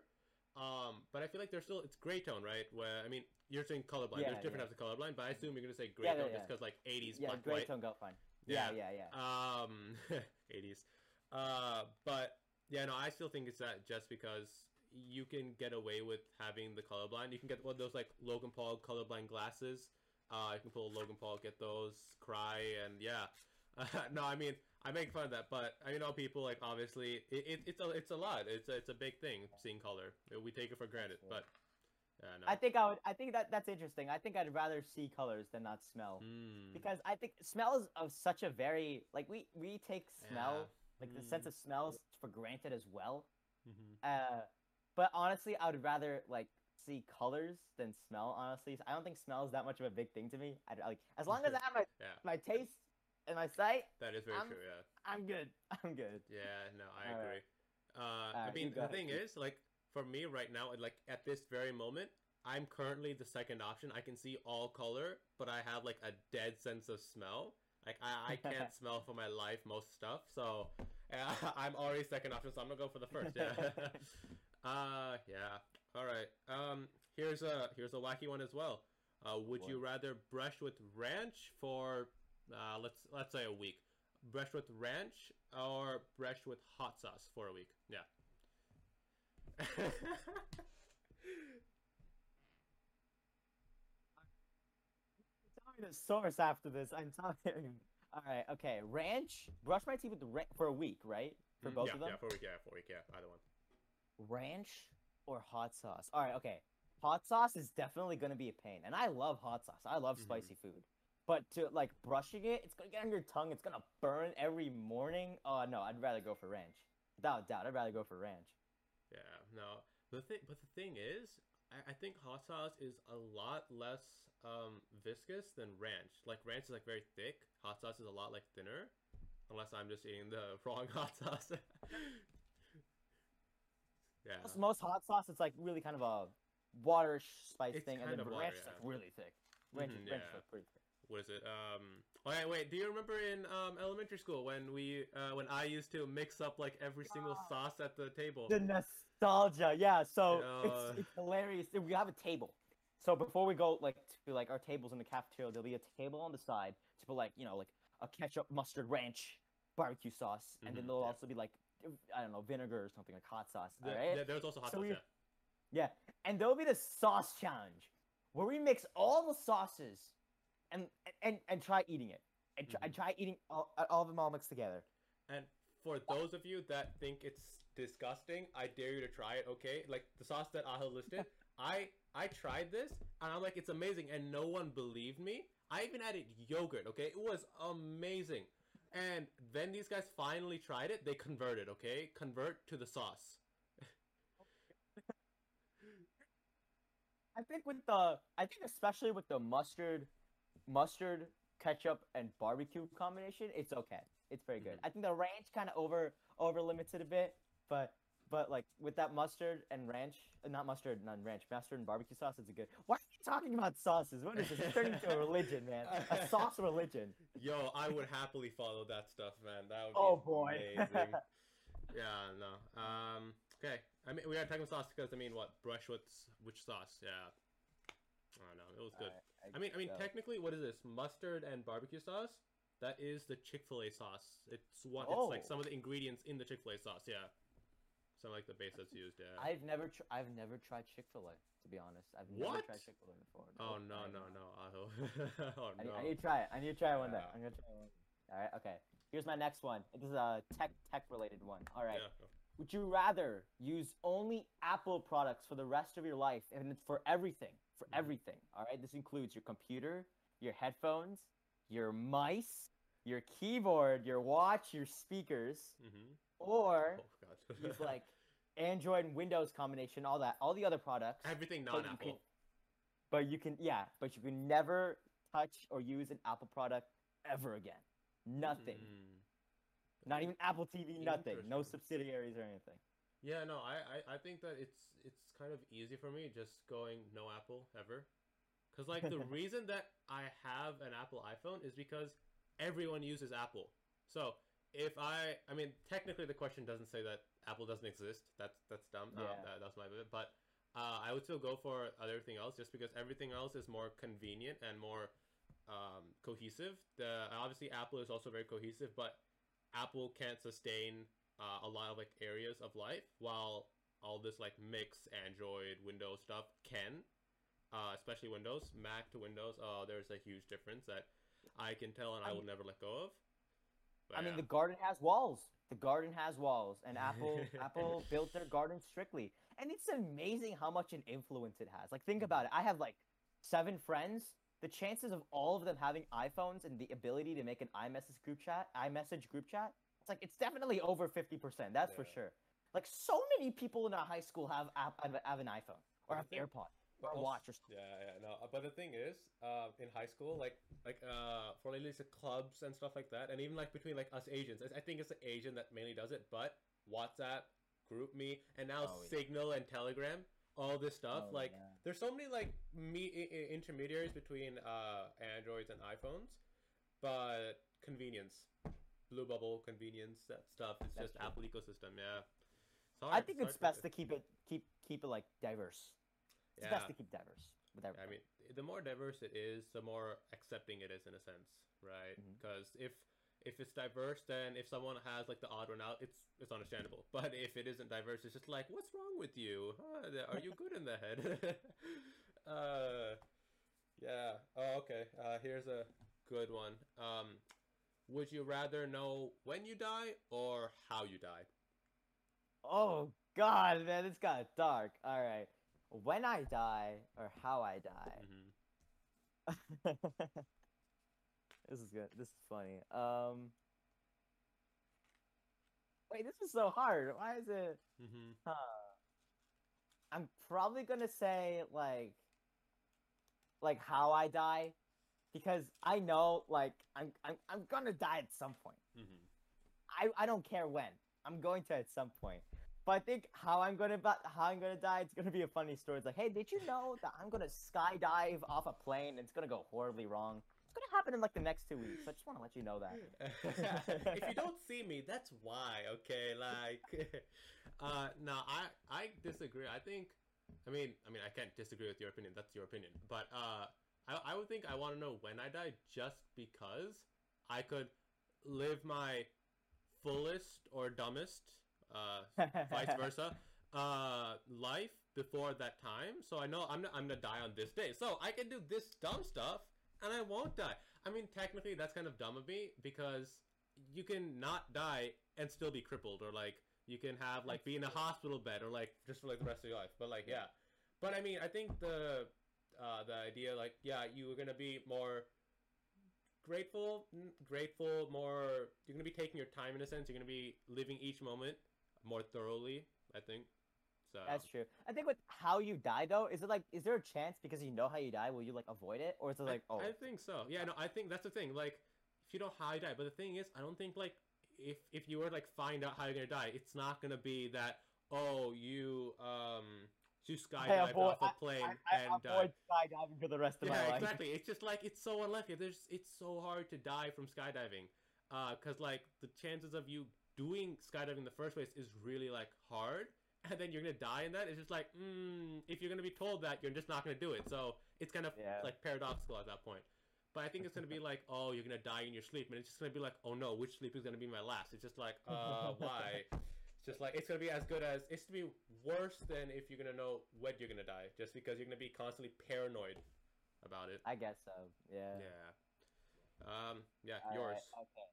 Um, but I feel like there's still... It's gray tone, right? Where, I mean... You're saying colorblind. Yeah, there's different yeah. types of colorblind, but I assume you're going to say gray yeah, tone yeah, just because, like, eighties yeah, black and white. Yeah, gray tone got fine. Yeah, yeah, yeah. yeah. Um, eighties. Uh, but, yeah, no, I still think it's that just because you can get away with having the colorblind. You can get one of those, like, Logan Paul colorblind glasses. Uh, you can pull Logan Paul, get those, cry, and, yeah. Uh, no, I mean, I make fun of that, but, I you know, people, like, obviously, it, it, it's, a, it's a lot. It's a, it's a big thing, seeing color. We take it for granted, yeah. but... Yeah, no. I think I would. I think that that's interesting. I think I'd rather see colors than not smell, mm. because I think smell is of such a very like we we take smell yeah. like mm. the sense of smell for granted as well. Mm-hmm. Uh, but honestly, I would rather like see colors than smell. Honestly, I don't think smell is that much of a big thing to me. I like as long as I have my yeah. my taste and my sight. That is very I'm, true. Yeah, I'm good. I'm good. Yeah. No, I All agree. Right. Uh, All I mean, the ahead. thing is, like. For me right now, like at this very moment, I'm currently the second option. I can see all color, but I have like a dead sense of smell. Like I, I can't smell for my life most stuff. So uh, I'm already second option. So I'm gonna go for the first. Yeah. uh, yeah. All right. Um, here's a here's a wacky one as well. Uh, would what? you rather brush with ranch for uh, let's let's say a week? Brush with ranch or brush with hot sauce for a week? Yeah. Tell me the source after this. I'm talking. All right. Okay. Ranch. Brush my teeth with ranch for a week, right? For both yeah, of them. Yeah. For a week. Yeah. For a week. Yeah. Either one. Ranch or hot sauce. All right. Okay. Hot sauce is definitely gonna be a pain, and I love hot sauce. I love mm-hmm. spicy food, but to like brushing it, it's gonna get on your tongue. It's gonna burn every morning. Oh no! I'd rather go for ranch. Without doubt, I'd rather go for ranch. Yeah, no, the thing, but the thing is, I, I think hot sauce is a lot less um, viscous than ranch. Like, ranch is, like, very thick. Hot sauce is a lot, like, thinner. Unless I'm just eating the wrong hot sauce. yeah. Most, most hot sauce, it's, like, really kind of a waterish spice it's thing. And then ranch is, like, yeah. really thick. Ranch is mm-hmm, yeah. like pretty thick. What is it? Um, oh, yeah, wait, do you remember in um, elementary school when we, uh, when I used to mix up like every single oh, sauce at the table? The nostalgia, yeah. So uh, it's, it's hilarious. We have a table. So before we go like to like our tables in the cafeteria, there'll be a table on the side to put like, you know, like a ketchup, mustard, ranch, barbecue sauce. And mm-hmm, then there'll yeah. also be like, I don't know, vinegar or something, like hot sauce. The, right? There's also hot so sauce, yeah. Yeah. And there'll be the sauce challenge where we mix all the sauces And, and and try eating it, and try, mm-hmm. and try eating all, all of them all mixed together. And for those of you that think it's disgusting, I dare you to try it. Okay, like the sauce that Ahil listed, I I tried this and I'm like, it's amazing, and no one believed me. I even added yogurt. Okay, it was amazing. And then these guys finally tried it. They converted. Okay, convert to the sauce. I think with the I think especially with the mustard. Mustard, ketchup, and barbecue combination, it's okay. It's very good. Mm-hmm. I think the ranch kind of over over limits it a bit, but but like with that mustard and ranch, not mustard, not ranch, mustard and barbecue sauce, it's a good. Why are you talking about sauces? What is this turning into a religion, man? A sauce religion. Yo, I would happily follow that stuff, man. That would be oh boy. Amazing. Yeah, no. Um. Okay. I mean, we are talking sauce because I mean, what brush with which sauce? Yeah. I don't know. It was good. Right, I, I mean, I mean, so. Technically, what is this? Mustard and barbecue sauce? That is the Chick-fil-A sauce. It's what? Oh. It's like some of the ingredients in the Chick-fil-A sauce. Yeah, some like the base that's used. Yeah. I've never, tr- I've never tried Chick-fil-A to be honest. I've what? never tried Chick-fil-A before. No, oh no, no, no, oh, oh no. I need, I need to try it. I need to try it one yeah. day. I'm gonna try it one. All right. Okay. Here's my next one. This is a tech, tech-related one. All right. Yeah. Would you rather use only Apple products for the rest of your life and it's for everything? For everything, all right? This includes your computer, your headphones, your mice, your keyboard, your watch, your speakers, mm-hmm. or oh, God. use like Android and Windows combination, all that, all the other products. Everything non-Apple. But, but you can, yeah, but you can never touch or use an Apple product ever again. Nothing. Mm. Not even Apple T V, nothing. No subsidiaries or anything. Yeah, no, I, I, I think that it's it's kind of easy for me just going no Apple ever. Because, like, the reason that I have an Apple iPhone is because everyone uses Apple. So, if I... I mean, technically the question doesn't say that Apple doesn't exist. That's that's dumb. Yeah. Um, that, that's my bit. But uh, I would still go for everything else just because everything else is more convenient and more um, cohesive. The, obviously, Apple is also very cohesive, but Apple can't sustain uh, a lot of, like, areas of life while all this, like, mixed Android, Windows stuff can... Uh, especially Windows, Mac to Windows, uh, there's a huge difference that I can tell and I will never let go of. But, I mean, yeah. the garden has walls. The garden has walls, and Apple Apple built their garden strictly. And it's amazing how much an influence it has. Like, think about it. I have, like, seven friends. The chances of all of them having iPhones and the ability to make an iMessage group chat, iMessage group chat, it's like, it's definitely over fifty percent. That's yeah. for sure. Like, so many people in our high school have, have, have an iPhone or have AirPod. Or also, watch or something. Yeah, yeah, no. But the thing is, uh, in high school, like, like uh, for at least the clubs and stuff like that, and even like between like us Asians, I think it's the Asian that mainly does it. But WhatsApp, GroupMe, and now oh, Signal yeah. and Telegram, all this stuff. Oh, like, yeah. there's so many like me I- intermediaries between uh, Androids and iPhones, but convenience, blue bubble convenience, that stuff. It's That's just true. Apple ecosystem. Yeah. Sorry, I think it's best to, to keep it keep keep it like diverse. It's yeah. best to keep diverse with everything. I mean, the more diverse it is, the more accepting it is in a sense, right? Because mm-hmm. if if it's diverse, then if someone has like the odd one out, it's it's understandable. But if it isn't diverse, it's just like, what's wrong with you? Huh? Are you good in the head? uh, yeah. Oh, okay. Uh, here's a good one. Um, would you rather know when you die or how you die? Oh God, man, it's got dark. All right. When I die or how I die. Mm-hmm. This is good. This is funny. Um, wait, this is so hard. Why is it? Mm-hmm. Huh. I'm probably gonna say like, like how I die, because I know like I'm I'm I'm gonna die at some point. Mm-hmm. I I don't care when. I'm going to at some point. But I think how I'm gonna how I'm gonna die, it's gonna be a funny story. It's like, hey, did you know that I'm gonna skydive off a plane and it's gonna go horribly wrong? It's gonna happen in like the next two weeks. So I just want to let you know that. If you don't see me, that's why. Okay, like, uh, no, I I disagree. I think, I mean, I mean, I can't disagree with your opinion. That's your opinion. But uh, I I would think I want to know when I die just because I could live my fullest or dumbest. uh vice versa uh life before that time, so I know I'm not, I'm gonna die on this day, so I can do this dumb stuff and I won't die. I mean, technically that's kind of dumb of me, because you can not die and still be crippled, or like you can have like be in a hospital bed, or like just for like the rest of your life. But like, yeah, but I mean, I think the uh the idea, like, yeah, you're gonna be more grateful grateful more, you're gonna be taking your time in a sense, you're gonna be living each moment more thoroughly, I think. So that's true. I think with how you die though, is it like, is there a chance because you know how you die, will you like avoid it, or is it like I, oh? I think so. Yeah, no, I think that's the thing. Like, if you know how you die, but the thing is, I don't think like if if you were to, like find out how you're gonna die, it's not gonna be that oh you um you skydive off a plane I, I, and avoid uh, skydiving for the rest of yeah, my life. Yeah, exactly. It's just like it's so unlucky. There's it's so hard to die from skydiving, uh, because like the chances of you doing skydiving in the first place is really like hard, and then you're gonna die in that. It's just like, mm, if you're gonna be told that, you're just not gonna do it. So it's kind of yeah. like paradoxical at that point. But I think it's gonna be like, oh, you're gonna die in your sleep, and it's just gonna be like, oh no, which sleep is gonna be my last? It's just like, uh, why? It's just like it's gonna be as good as it's to be worse than if you're gonna know when you're gonna die, just because you're gonna be constantly paranoid about it. I guess so. Yeah. Yeah. Um. Yeah. All yours. Right, okay.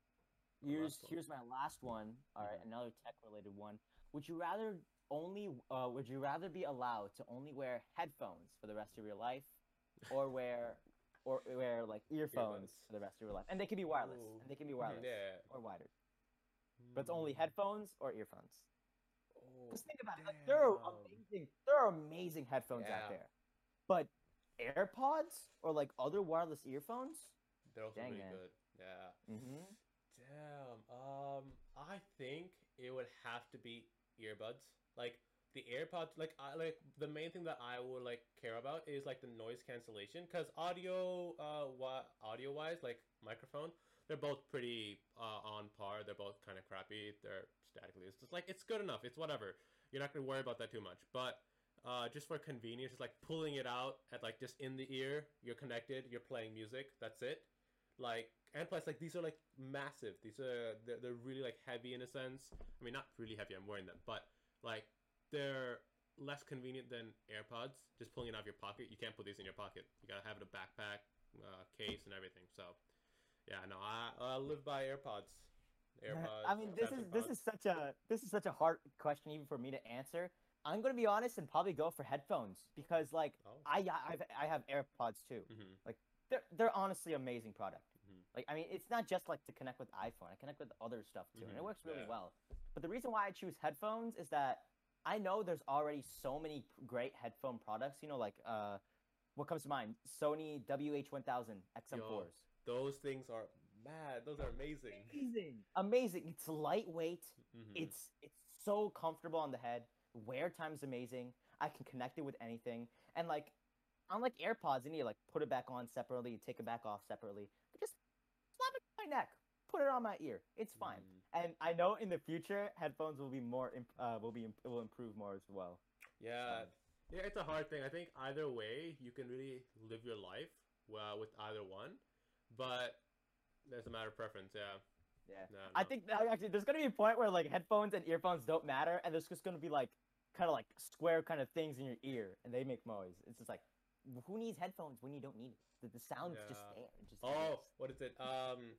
Here's here's my last one. All right, another tech-related one. Would you rather only uh, would you rather be allowed to only wear headphones for the rest of your life, or wear or wear like earphones Earbuds. for the rest of your life? And they can be wireless. Ooh. And they can be wireless yeah. or wired. But it's only headphones or earphones. Because think about it, like, there are amazing, there are amazing headphones yeah. out there, but AirPods or like other wireless earphones, they're also pretty good. Yeah. Mm-hmm. Damn. Um, I think it would have to be earbuds. Like the AirPods. Like I like the main thing that I would like care about is like the noise cancellation. Cause audio, uh, wa- audio wise, like microphone, they're both pretty uh, on par. They're both kind of crappy. They're statically. It's just like it's good enough. It's whatever. You're not gonna worry about that too much. But uh, just for convenience, just like pulling it out at like just in the ear. You're connected. You're playing music. That's it. Like. And plus, like, these are, like, massive. These are, they're, they're really, like, heavy in a sense. I mean, not really heavy, I'm wearing them. But, like, they're less convenient than AirPods. Just pulling it out of your pocket. You can't put these in your pocket. You gotta have it in a backpack, uh, case, and everything. So, yeah, no, I, I live by AirPods. AirPods. I mean, this is, this is such a, this is such a hard question even for me to answer. I'm gonna be honest and probably go for headphones. Because, like, oh. I, I've, I have AirPods, too. Mm-hmm. Like, they're, they're honestly amazing product. Like, I mean, it's not just, like, to connect with iPhone. I connect with other stuff, too, mm-hmm. and it works really yeah. well. But the reason why I choose headphones is that I know there's already so many great headphone products. You know, like, uh, what comes to mind? Sony W H one thousand X M fours. Yo, those things are mad. Those are amazing. Amazing. Amazing. It's lightweight. Mm-hmm. It's it's so comfortable on the head. Wear time's amazing. I can connect it with anything. And, like, unlike AirPods, you need to, like, put it back on separately, take it back off separately. Just slap it on my neck, put it on my ear. It's fine. Mm. And I know in the future, headphones will be more, imp- uh, will be, imp- will improve more as well. Yeah, um, yeah, it's a hard thing. I think either way, you can really live your life well with either one, but that's a matter of preference. Yeah. Yeah. No, no. I think that actually there's gonna be a point where like headphones and earphones don't matter, and there's just gonna be like kind of like square kind of things in your ear, and they make noise. It's just like, who needs headphones when you don't need it? The, the sound's yeah. just there. Just oh, there. What is it? Um,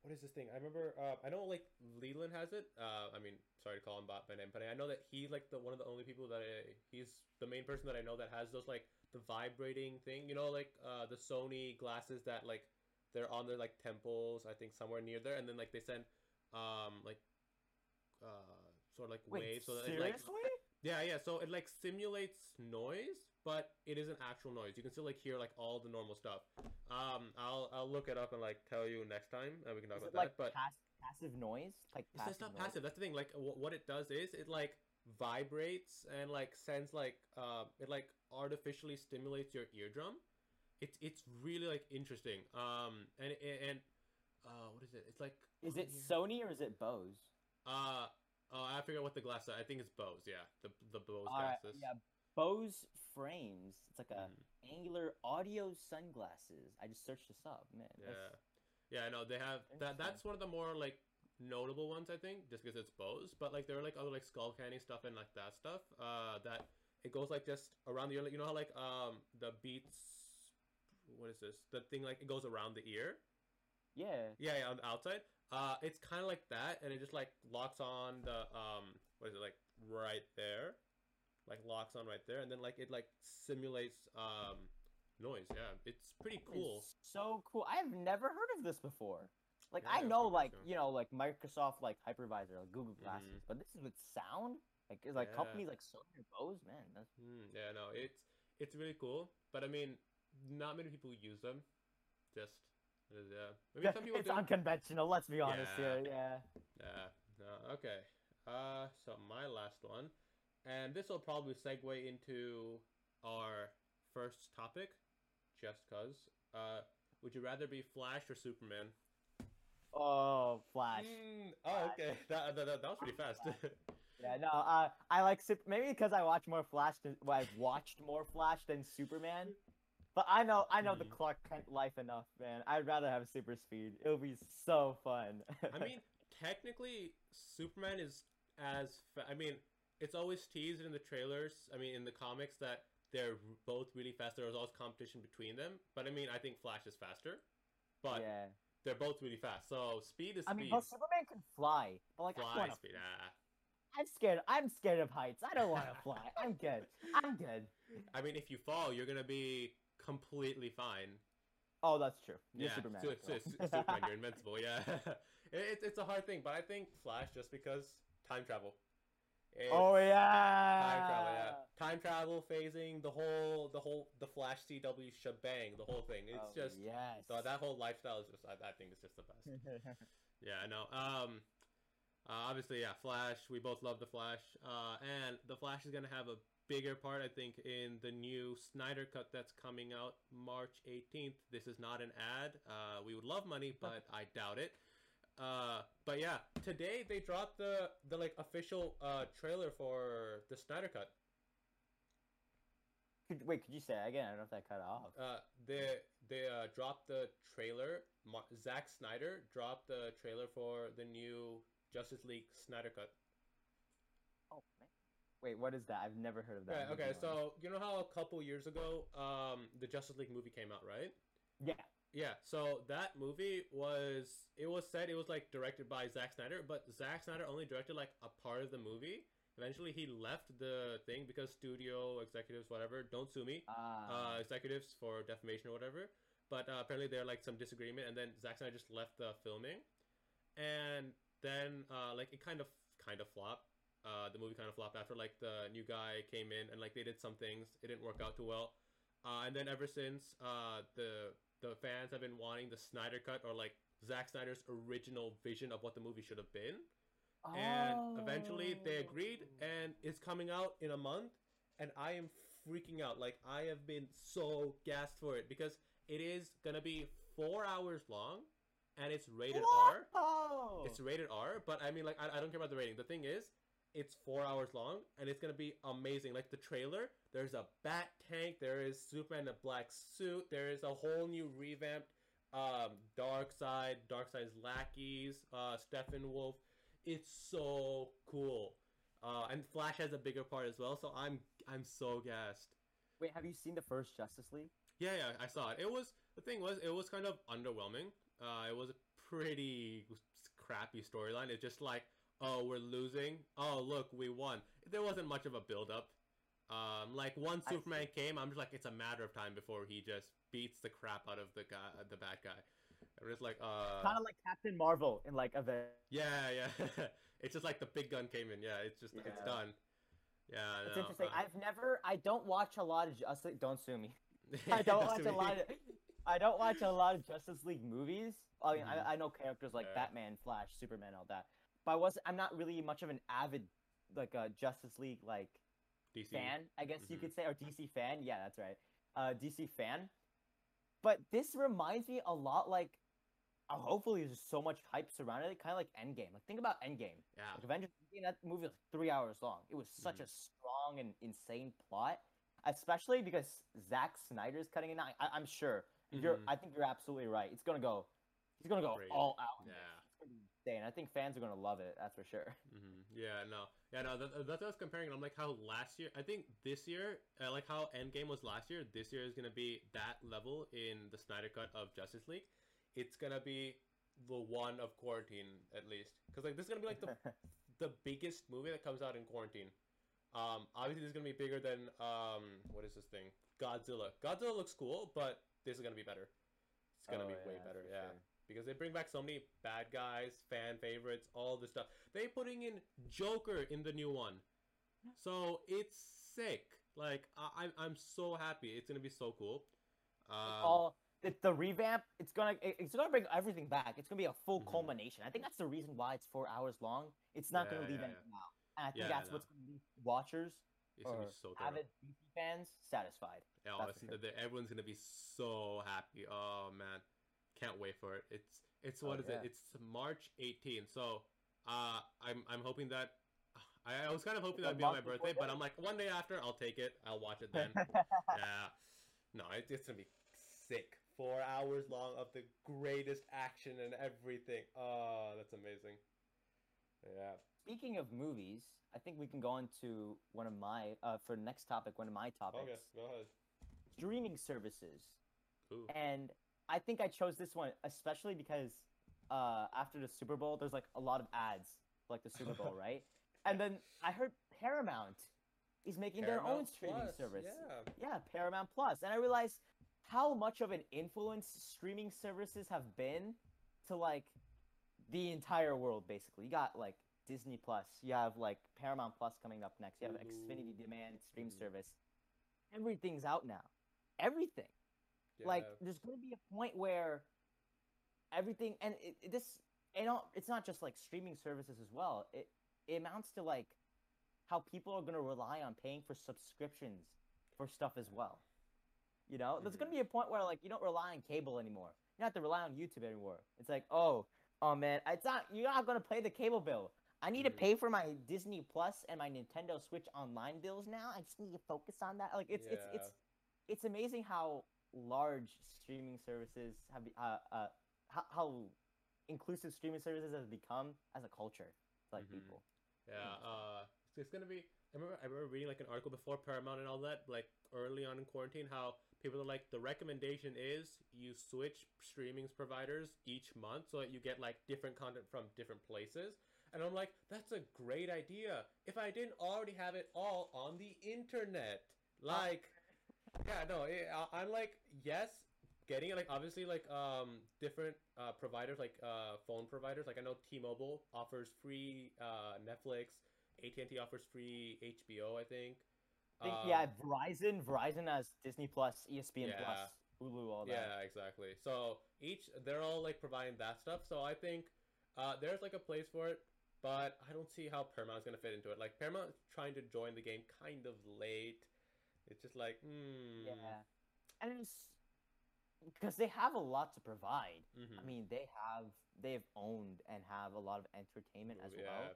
what is this thing? I remember. Uh, I know like Leland has it. Uh, I mean, sorry to call him by name, but I know that he's like the one of the only people that I, he's the main person that I know that has those like the vibrating thing. You know, like uh, the Sony glasses that like they're on their like temples. I think somewhere near there, and then like they send um like uh sort of like Wait, waves. So seriously? That it, like, yeah, yeah. So it like simulates noise, but it isn't actual noise. You can still like hear like all the normal stuff. Um, I'll I'll look it up and like tell you next time, and we can talk is about it, that. Like, but pass- passive noise, like it's, passive it's not noise. Passive. That's the thing. Like w- what it does is it like vibrates and like sends like uh it like artificially stimulates your eardrum. It's it's really like interesting. Um, and and uh, what is it? It's like is it Sony or is it Bose? Uh oh, I forget what the glasses are. I think it's Bose. Yeah, the the Bose all glasses. Right, yeah. Bose frames. It's like a mm. angular audio sunglasses. I just searched this up, man. Yeah, yeah, I know they have that. That's one of the more like notable ones, I think, just because it's Bose. But like there are like other like skull candy stuff and like that stuff. Uh, that it goes like just around the ear. You know how like um the Beats, what is this? The thing like it goes around the ear. Yeah. Yeah, yeah, on the outside. Uh, it's kind of like that, and it just like locks on the um what is it like right there. Like locks on right there, and then like it like simulates um noise. Yeah, it's pretty cool. It's so cool. I have never heard of this before. Like yeah, I know yeah, like so. you know like Microsoft like hypervisor like Google Glasses, mm-hmm. but this is with sound. Like is like yeah. companies like Sony or Bose, man. That's... Mm, yeah, no, it's it's really cool. But I mean, not many people use them. Just yeah, I mean, some people it's do. Unconventional. Let's be honest yeah. here. Yeah. Yeah. Uh, okay. Uh, so my last one. And this will probably segue into our first topic, just cause. Uh, would you rather be Flash or Superman? Oh, Flash. Mm, oh, Flash. Okay. That, that, that was pretty fast. yeah, no, uh, I like Super. Maybe because I watch more Flash. Than, well, I've watched more Flash than Superman. But I know, I know mm. the Clark Kent life enough, man. I'd rather have super speed. It'll be so fun. I mean, technically, Superman is as. Fa- I mean. It's always teased in the trailers, I mean, in the comics, that they're both really fast. There's always competition between them. But, I mean, I think Flash is faster. But yeah. they're both really fast. So, speed is speed. I mean, but Superman can fly. But like, fly I wanna... speed, ah. I'm scared. I'm scared of heights. I don't want to fly. I'm good. I'm good. I mean, if you fall, you're going to be completely fine. Oh, that's true. You're yeah, Superman. Su- su- su- Superman, you're invincible, yeah. it, it's a hard thing. But I think Flash, just because time travel. It's oh yeah, time travel, yeah, time travel, phasing, the whole, the whole, the Flash C W shebang, the whole thing. It's oh, just, yes. So that whole lifestyle is just, I, I think it's just the best. Yeah, I know. Um, uh, obviously, yeah, Flash. We both love the Flash, uh, and the Flash is gonna have a bigger part, I think, in the new Snyder Cut that's coming out March eighteenth. This is not an ad. Uh, we would love money, but I doubt it. Uh, but yeah, today they dropped the, the like official uh trailer for the Snyder Cut. Could, wait, could you say that again? I don't know if that cut off. Uh, they they uh, dropped the trailer. Mar- Zack Snyder dropped the trailer for the new Justice League Snyder Cut. Oh man, wait, what is that? I've never heard of that. Right, okay, so you know how a couple years ago, um, the Justice League movie came out, right? Yeah. Yeah, so that movie was, it was said it was like directed by Zack Snyder, but Zack Snyder only directed like a part of the movie. Eventually he left the thing because studio executives, whatever, don't sue me, uh, uh, executives for defamation or whatever. But uh, apparently there like some disagreement, and then Zack Snyder just left the filming. And then uh, like it kind of, kind of flopped. Uh, the movie kind of flopped after like the new guy came in and like they did some things. It didn't work out too well. Uh, and then ever since uh, the... the fans have been wanting the Snyder Cut, or like Zack Snyder's original vision of what the movie should have been. Oh. And eventually they agreed, and it's coming out in a month, and I am freaking out. Like, I have been so gassed for it because it is gonna be four hours long and it's rated Whoa. R. It's rated R, but I mean, like, I, I don't care about the rating. The thing is, it's four hours long and it's gonna be amazing. Like the trailer, there's a bat tank, there is Superman in a black suit, there is a whole new revamped um Darkseid, Darkseid's lackeys, uh Steppenwolf. It's so cool. Uh and Flash has a bigger part as well, so I'm I'm so gassed. Wait, have you seen the first Justice League? Yeah, yeah, I saw it. It was the thing was it was kind of underwhelming. Uh it was a pretty crappy storyline. It's just like, oh, we're losing. Oh, look, we won. There wasn't much of a build-up. Um, like, once Superman came, I'm just like, it's a matter of time before he just beats the crap out of the guy, the bad guy. We're just like, uh... kind of like Captain Marvel in, like, Avengers. Yeah, yeah. It's just like the big gun came in. Yeah, it's just, yeah. It's done. Yeah, it's no, interesting. Uh... I've never, I don't watch a lot of, Justice. don't sue me. I don't watch a lot of... I don't watch a lot of Justice League movies. I mean, mm-hmm. I, I know characters like yeah. Batman, Flash, Superman, all that. But I was I'm not really much of an avid, like a uh, Justice League like D C fan, I guess mm-hmm. you could say, or D C fan. Yeah, that's right. Uh, D C fan. But this reminds me a lot, like, oh, hopefully there's so much hype surrounding it, kind of like Endgame. Like, think about Endgame. Yeah. Like, Avengers, that movie was like three hours long. It was such mm-hmm. a strong and insane plot, especially because Zack Snyder's cutting it out. I, I'm sure mm-hmm. you're. I think you're absolutely right. It's gonna go. He's gonna go Great. all out. Yeah. It's gonna be and I think fans are going to love it, that's for sure. Mm-hmm. Yeah, no. Yeah, no, that, that's what I was comparing. I'm like, how last year, I think this year, uh, like how Endgame was last year, this year is going to be that level in the Snyder Cut of Justice League. It's going to be the one of quarantine, at least. Because, like, this is going to be, like, the the biggest movie that comes out in quarantine. Um, obviously, this is going to be bigger than, um, what is this thing? Godzilla. Godzilla looks cool, but this is going to be better. It's going to oh, be yeah, way better, yeah. Sure. Because they bring back so many bad guys, fan favorites, all this stuff. They're putting in Joker in the new one. So it's sick. Like, I, I'm so happy. It's going to be so cool. Um, all, the, the revamp, it's going to it's gonna bring everything back. It's going to be a full mm-hmm. culmination. I think that's the reason why it's four hours long. It's not yeah, going to leave yeah, anything yeah. out. And I think yeah, that's yeah. what's going to leave watchers it's or so avid D C fans satisfied. Yeah, honestly, sure. Everyone's going to be so happy. Oh, man. Can't wait for it. It's it's what oh, is yeah. it? It's March eighteenth. So uh, I'm I'm hoping that I, I was kind of hoping that'd be on my birthday, but I'm like one day after I'll take it. I'll watch it then. yeah, no, it, it's gonna be sick. Four hours long of the greatest action and everything. Oh, that's amazing. Yeah. Speaking of movies, I think we can go on to one of my uh, for next topic. One of my topics. Okay, go ahead. Streaming services. Ooh. And I think I chose this one, especially because uh, after the Super Bowl, there's like a lot of ads for, like the Super Bowl, right? And then I heard Paramount is making Paramount their own streaming Plus. service. Yeah. yeah, Paramount Plus. And I realized how much of an influence streaming services have been to like the entire world, basically. You got like Disney Plus, you have like Paramount Plus coming up next, you have mm-hmm. Xfinity Demand stream mm-hmm. service. Everything's out now. Everything. Yeah. Like, there's going to be a point where everything, and it, it, this, and all, it's not just like streaming services as well. It, it amounts to like how people are going to rely on paying for subscriptions for stuff as well. You know, mm-hmm. there's going to be a point where like you don't rely on cable anymore. You don't have to rely on YouTube anymore. It's like, oh, oh man, it's not. You're not going to pay the cable bill. I need mm-hmm. to pay for my Disney Plus and my Nintendo Switch online bills now. I just need to focus on that. Like it's yeah. it's it's it's amazing how large streaming services have uh, uh how, how inclusive streaming services have become as a culture. Like mm-hmm. people. Yeah. Uh, so it's gonna be. I remember I remember reading like an article before Paramount and all that, like early on in quarantine, how people are like, the recommendation is you switch streaming providers each month so that you get like different content from different places. And I'm like, that's a great idea. If I didn't already have it all on the internet, like, yeah, no, it, I, I'm like, yes, getting it. Like, obviously, like, um, different uh, providers, like, uh, phone providers. Like, I know T-Mobile offers free uh, Netflix. A T and T offers free H B O, I think. I think um, yeah, Verizon. Verizon has Disney Plus, E S P N yeah. Plus, Hulu, all that. Yeah, exactly. So each, they're all like providing that stuff. So I think uh, there's like a place for it. But I don't see how Paramount's going to fit into it. Like, Paramount's trying to join the game kind of late. It's just like, hmm. Yeah. And it's because they have a lot to provide. Mm-hmm. I mean, they have, they've owned and have a lot of entertainment as yeah. well.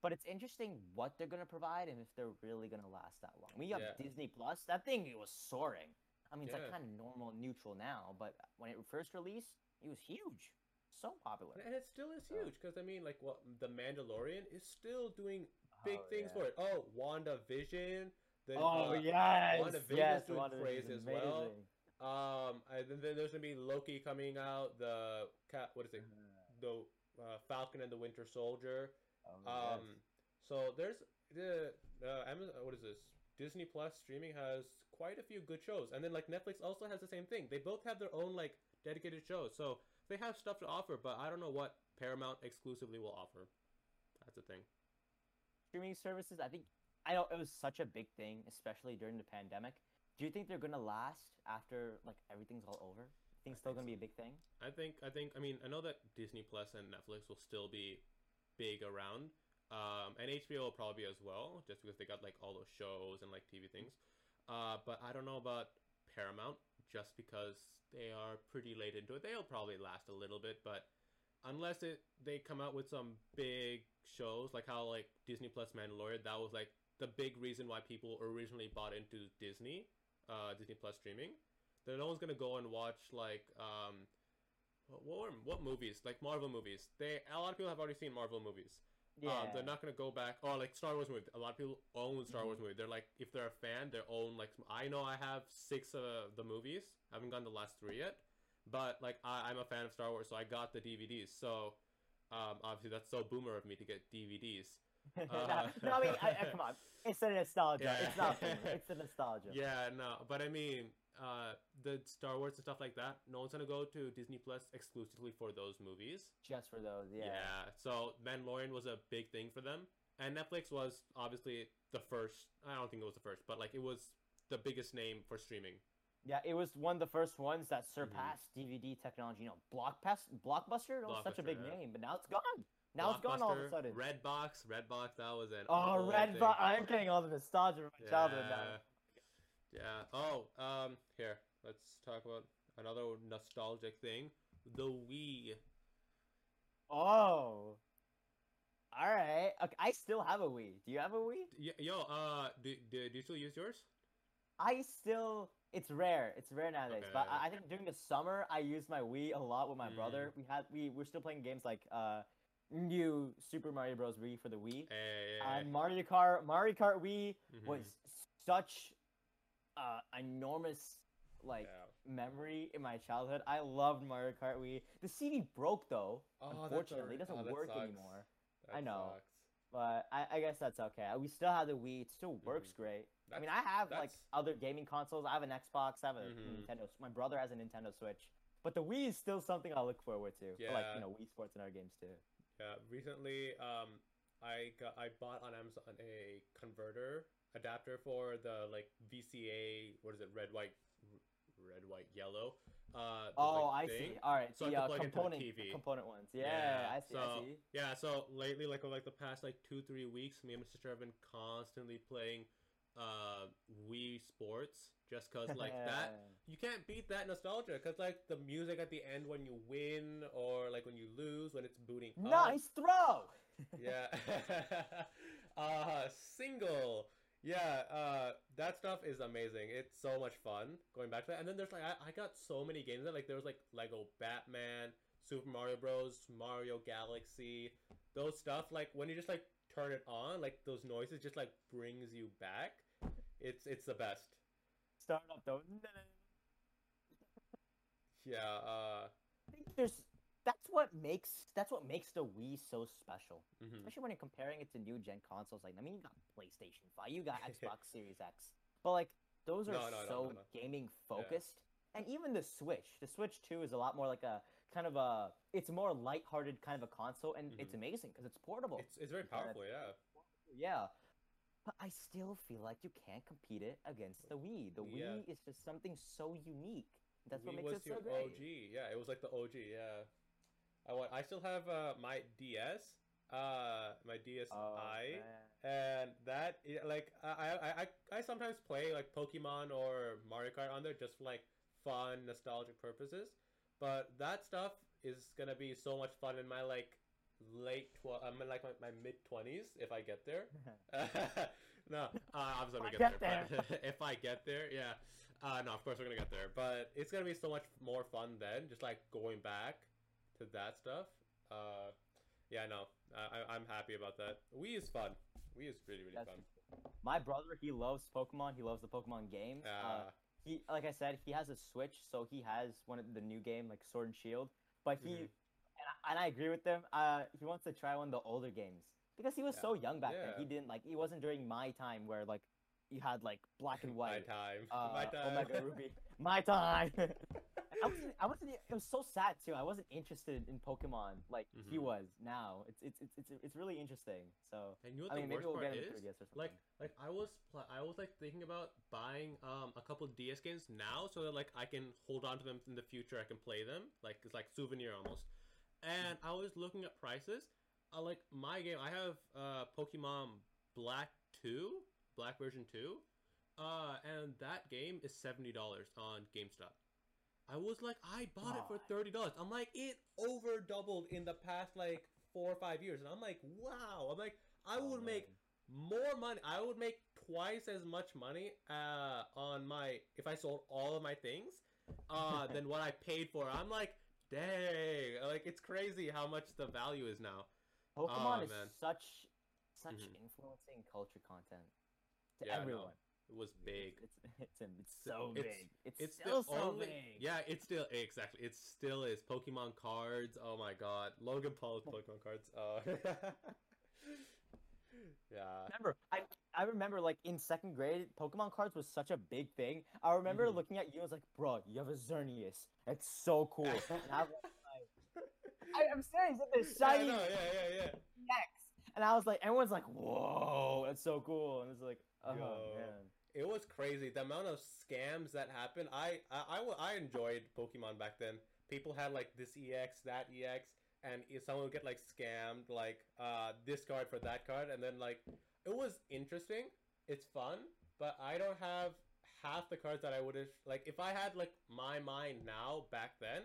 But it's interesting what they're going to provide and if they're really going to last that long. We have yeah. Disney Plus. That thing, it was soaring. I mean, it's yeah. like kind of normal, neutral now. But when it first released, it was huge. So popular, and it still is huge because I mean, like, what well, the Mandalorian is still doing big oh, things yeah. for it. Oh, WandaVision, the oh, uh, yes, WandaVision yes, is doing WandaVision crazy is as well. Um, and then there's gonna be Loki coming out, the cat, what is it, the uh, Falcon and the Winter Soldier. Oh, um, yes. So there's the uh, Amazon, what is this? Disney Plus streaming has quite a few good shows, and then like Netflix also has the same thing. They both have their own like dedicated shows, so. They have stuff to offer, but I don't know what Paramount exclusively will offer. That's the thing. Streaming services, I think, I know it was such a big thing, especially during the pandemic. Do you think they're gonna last after like everything's all over? You think it's still gonna be a big thing? I think, I think, I mean, I know that Disney Plus and Netflix will still be big around, um, and H B O will probably be as well, just because they got like all those shows and like T V things. Uh, but I don't know about Paramount, just because they are pretty late into it. They'll probably last a little bit, but unless it they come out with some big shows, like how like Disney Plus Mandalorian, that was like the big reason why people originally bought into Disney, uh, Disney Plus streaming. Then no one's gonna go and watch like um, what what, were, what movies, like Marvel movies. They a lot of people have already seen Marvel movies. Yeah, um, they're not gonna go back. Or like Star Wars movies. A lot of people own Star mm-hmm. Wars movies. They're like, if they're a fan, they own like. I know I have six of the movies. I haven't gotten the last three yet, but like I, I'm a fan of Star Wars, so I got the D V Ds. So um, obviously that's so boomer of me to get D V Ds. Uh, no, no, I mean, I, I, come on, it's the nostalgia. Yeah. It's not boomer. It's the nostalgia. Yeah, no, but I mean, uh, the Star Wars and stuff like that. No one's gonna go to Disney Plus exclusively for those movies. Just for those, yeah. Yeah. So Mandalorian was a big thing for them, and Netflix was obviously the first. I don't think it was the first, but like it was the biggest name for streaming. Yeah, it was one of the first ones that surpassed mm-hmm. D V D technology. You know, Blockbuster. Blockbuster. It was Blockbuster, such a big yeah. name, but now it's gone. Now it's gone all of a sudden. Redbox. Redbox. That was an. Oh, Redbox! I'm getting all the nostalgia from my yeah. childhood now. Yeah. Oh, um, here. Let's talk about another nostalgic thing. The Wii. Oh. All right. Okay, I still have a Wii. Do you have a Wii? Yeah, yo, uh, do, do, do you still use yours? I still... It's rare. It's rare nowadays. Okay. But I, I think during the summer, I used my Wii a lot with my mm. brother. We had we we're still playing games like... uh. New Super Mario Bros. Wii for the Wii, hey, yeah, and yeah. Mario Kart. Mario Kart Wii mm-hmm. was such uh, enormous like yeah. memory in my childhood. I loved Mario Kart Wii. The C D broke though. Oh, unfortunately, a... it doesn't oh, work sucks. anymore. That I know, sucks. but I, I guess that's okay. We still have the Wii. It still works mm-hmm. great. That's, I mean, I have that's... like other gaming consoles. I have an Xbox. I have a mm-hmm. Nintendo. My brother has a Nintendo Switch. But the Wii is still something I look forward to. Yeah. Like, you know, Wii Sports and our games too. Yeah, recently, um, I got, I bought on Amazon a converter adapter for the like V C A. What is it? Red, white, red, white, yellow. Uh, oh, like, I thing. see. All right, so the uh, component the component ones. Yeah, yeah. I see. So, I see. Yeah, so lately, like over like the past like two three weeks, me and my sister have been constantly playing uh Wii Sports, just because like that you can't beat that nostalgia, because like the music at the end when you win or like when you lose when it's booting up. Nice throw. Yeah. uh single yeah uh that stuff is amazing. It's so much fun going back to that. And then there's like i, I got so many games that like there was like Lego Batman, Super Mario Bros, Mario Galaxy, those stuff like when you just like turn it on, like those noises just like brings you back. It's it's the best. Start up though. Yeah. uh I think there's that's what makes that's what makes the Wii so special. Mm-hmm. Especially when you're comparing it to new gen consoles. Like, I mean, you got PlayStation five, you got Xbox Series X, but like those are no, no, so no, no, no. gaming focused. Yeah. And even the Switch the Switch two is a lot more like a kind of a it's more lighthearted kind of a console, and mm-hmm. it's amazing because it's portable. It's, it's very powerful, yeah. Yeah. But I still feel like you can't compete it against the Wii. The yeah. Wii is just something so unique. That's Wii what makes it so great. O G. Yeah, it was like the O G, yeah. I want I still have uh, my D S, uh my D S I, oh, and that like I, I I I sometimes play like Pokemon or Mario Kart on there just for like fun nostalgic purposes. But that stuff is gonna be so much fun in my like late twelve, I'm um, like my, my mid twenties if I get there. no, uh, I'm gonna get, get there. there. If I get there, yeah. Uh, no, of course we're gonna get there. But it's gonna be so much more fun then, just like going back to that stuff. Uh, yeah, no, I, I'm happy about that. Wii is fun. Wii is really really That's fun. True. My brother, he loves Pokemon. He loves the Pokemon games. Uh, uh, He, like I said, he has a Switch, so he has one of the new game, like Sword and Shield. But he, mm-hmm. and, I, and I agree with him, uh, he wants to try one of the older games. Because he was yeah. so young back yeah. then, he didn't, like, it wasn't during my time where, like, you had, like, black and white. my time. Uh, my time. Omega Ruby. My time. I wasn't, I wasn't, it was so sad, too. I wasn't interested in Pokemon like mm-hmm. he was now. It's, it's, it's, it's, it's really interesting. So, and you know what I the mean, worst maybe we'll part get is? Or something. Like, like I was, pl- I was like thinking about buying um a couple D S games now so that like I can hold on to them in the future. I can play them. Like, it's like souvenir almost. And I was looking at prices. I like my game. I have uh Pokemon Black two, Black version two. Uh, and that game is seventy dollars on GameStop. I was like, I bought it for thirty dollars. I'm like, it over doubled in the past like four or five years. And I'm like, wow. I'm like, I oh, would man. make more money. I would make twice as much money uh, on my, if I sold all of my things, uh, than what I paid for. I'm like, dang. Like, it's crazy how much the value is now. Pokemon oh, is man. such, such mm-hmm. influencing culture content to yeah, everyone. It was big. It's it's, it's, it's so it's, big. It's, it's still so only, big. Yeah, it's still exactly. It still is. Pokemon cards. Oh my god, Logan Paul's Pokemon cards. Oh. yeah. Remember, I I remember like in second grade, Pokemon cards was such a big thing. I remember mm-hmm. looking at you. I was like, bro, you have a Xerneas. It's so cool. and I was like, I, I'm serious. It's shiny. Yeah, I know. yeah, yeah, yeah. Next, and I was like, everyone's like, whoa, that's so cool. And it's like, oh Yo. man. It was crazy the amount of scams that happened. I, I, I, I enjoyed Pokemon back then. People had like this E X, that E X, and someone would get like scammed, like uh, this card for that card, and then like it was interesting. It's fun, but I don't have half the cards that I would have. Like if I had like my mind now back then,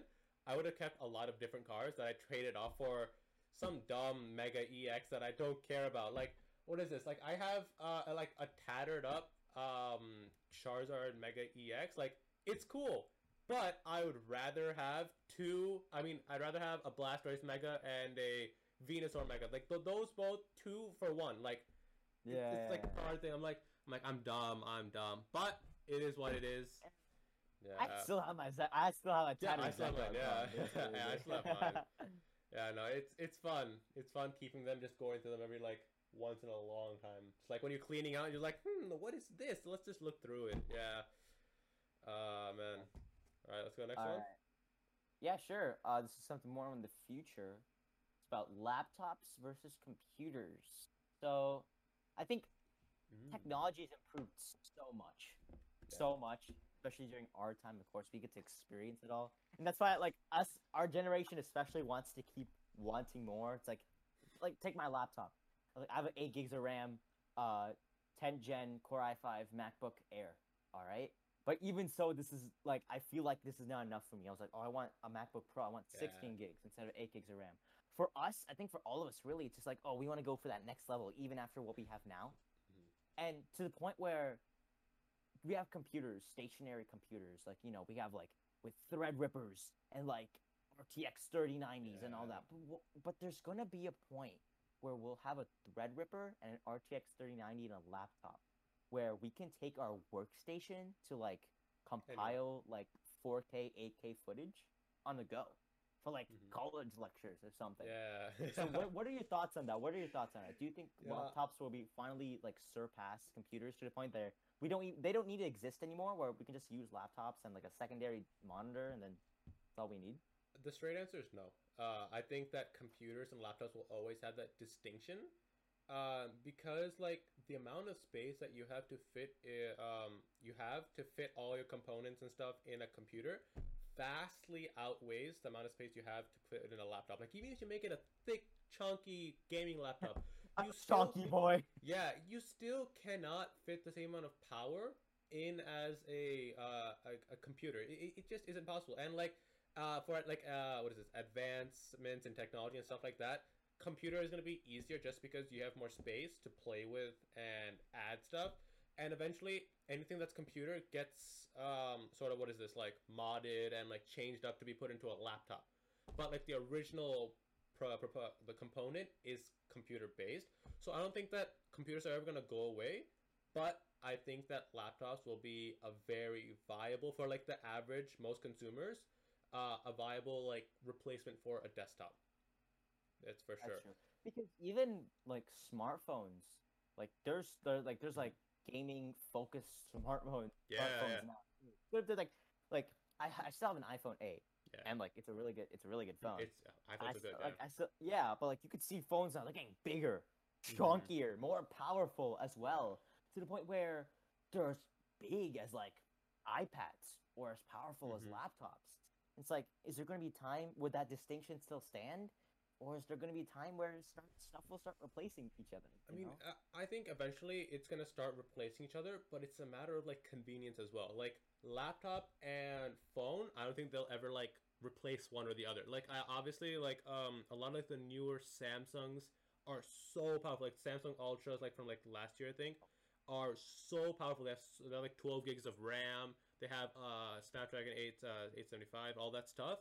I would have kept a lot of different cards that I traded off for some dumb mega E X that I don't care about. Like what is this? Like I have uh, like a tattered up. Um, Charizard Mega E X, like it's cool, but I would rather have two. I mean, I'd rather have a Blastoise Mega and a Venusaur Mega. Like th- those both two for one. Like yeah, it's, it's like a card thing. I'm like, I'm like, I'm dumb, I'm dumb, but it is what it is. Yeah. I still have my, I still have my yeah, I still have mine. Yeah, yeah, I still have mine. Yeah, no, it's it's fun. It's fun keeping them, just going through them every like. Once in a long time. It's like when you're cleaning out, you're like, hmm, what is this? Let's just look through it. Yeah. Uh, man. All right, let's go next All one. Right. Yeah, sure. Uh, this is something more on the future. It's about laptops versus computers. So I think mm. technology has improved so much, yeah. so much, especially during our time. Of course, we get to experience it all. And that's why, like, us, our generation especially wants to keep wanting more. It's like, like take my laptop. Like, I have eight gigs of RAM, uh, ten gen Core i five MacBook Air, all right? But even so, this is, like, I feel like this is not enough for me. I was like, oh, I want a MacBook Pro. I want yeah. sixteen gigs instead of eight gigs of RAM. For us, I think for all of us, really, it's just like, oh, we want to go for that next level, even after what we have now. Mm-hmm. And to the point where we have computers, stationary computers. Like, you know, we have, like, with Threadrippers and, like, R T X thirty nineties yeah. and all that. But, but there's going to be a point where we'll have a Threadripper and an R T X thirty ninety and a laptop, where we can take our workstation to, like, compile, like, four K, eight K footage on the go for, like, mm-hmm. college lectures or something. Yeah. So what, what are your thoughts on that? What are your thoughts on it? Do you think yeah. laptops will be finally, like, surpass computers to the point that we don't, they don't need to exist anymore, where we can just use laptops and, like, a secondary monitor, and then that's all we need? The straight answer is no. Uh, I think that computers and laptops will always have that distinction. Uh, because, like, the amount of space that you have to fit, uh, um, you have to fit all your components and stuff in a computer vastly outweighs the amount of space you have to put in a laptop. Like, even if you make it a thick, chunky gaming laptop, you still, chunky boy. Yeah, you still cannot fit the same amount of power in as a uh, a, a computer. It, it just isn't possible. And, like, uh, for like uh, what is this? advancements in technology and stuff like that. Computer is going to be easier just because you have more space to play with and add stuff, and eventually anything that's computer gets um sort of what is this like modded and like changed up to be put into a laptop. But like the original pro- pro- the component is computer based, so I don't think that computers are ever going to go away, but I think that laptops will be a very viable for like the average most consumers uh a viable like replacement for a desktop. That's for sure. That's true. Because even like smartphones, like there's there like there's like gaming focused smartphones. Yeah. Smartphones yeah. Now. But they're like like I, I still have an iPhone eight, yeah. and like it's a really good it's a really good phone. It's uh, iPhones are good. Yeah. Like, I still, yeah, but like you could see phones now they're getting bigger, chunkier, mm-hmm. more powerful as well, to the point where they're as big as like iPads or as powerful mm-hmm. as laptops. It's like, is there going to be a time would that distinction still stand? Or is there going to be a time where start, stuff will start replacing each other? I mean, know? I think eventually it's going to start replacing each other, but it's a matter of, like, convenience as well. Like, laptop and phone, I don't think they'll ever, like, replace one or the other. Like, I obviously, like, um, a lot of, like, the newer Samsungs are so powerful. Like, Samsung Ultras, like, from, like, last year, I think, are so powerful. They have, they have like, twelve gigs of RAM. They have uh, Snapdragon eight seventy-five, all that stuff.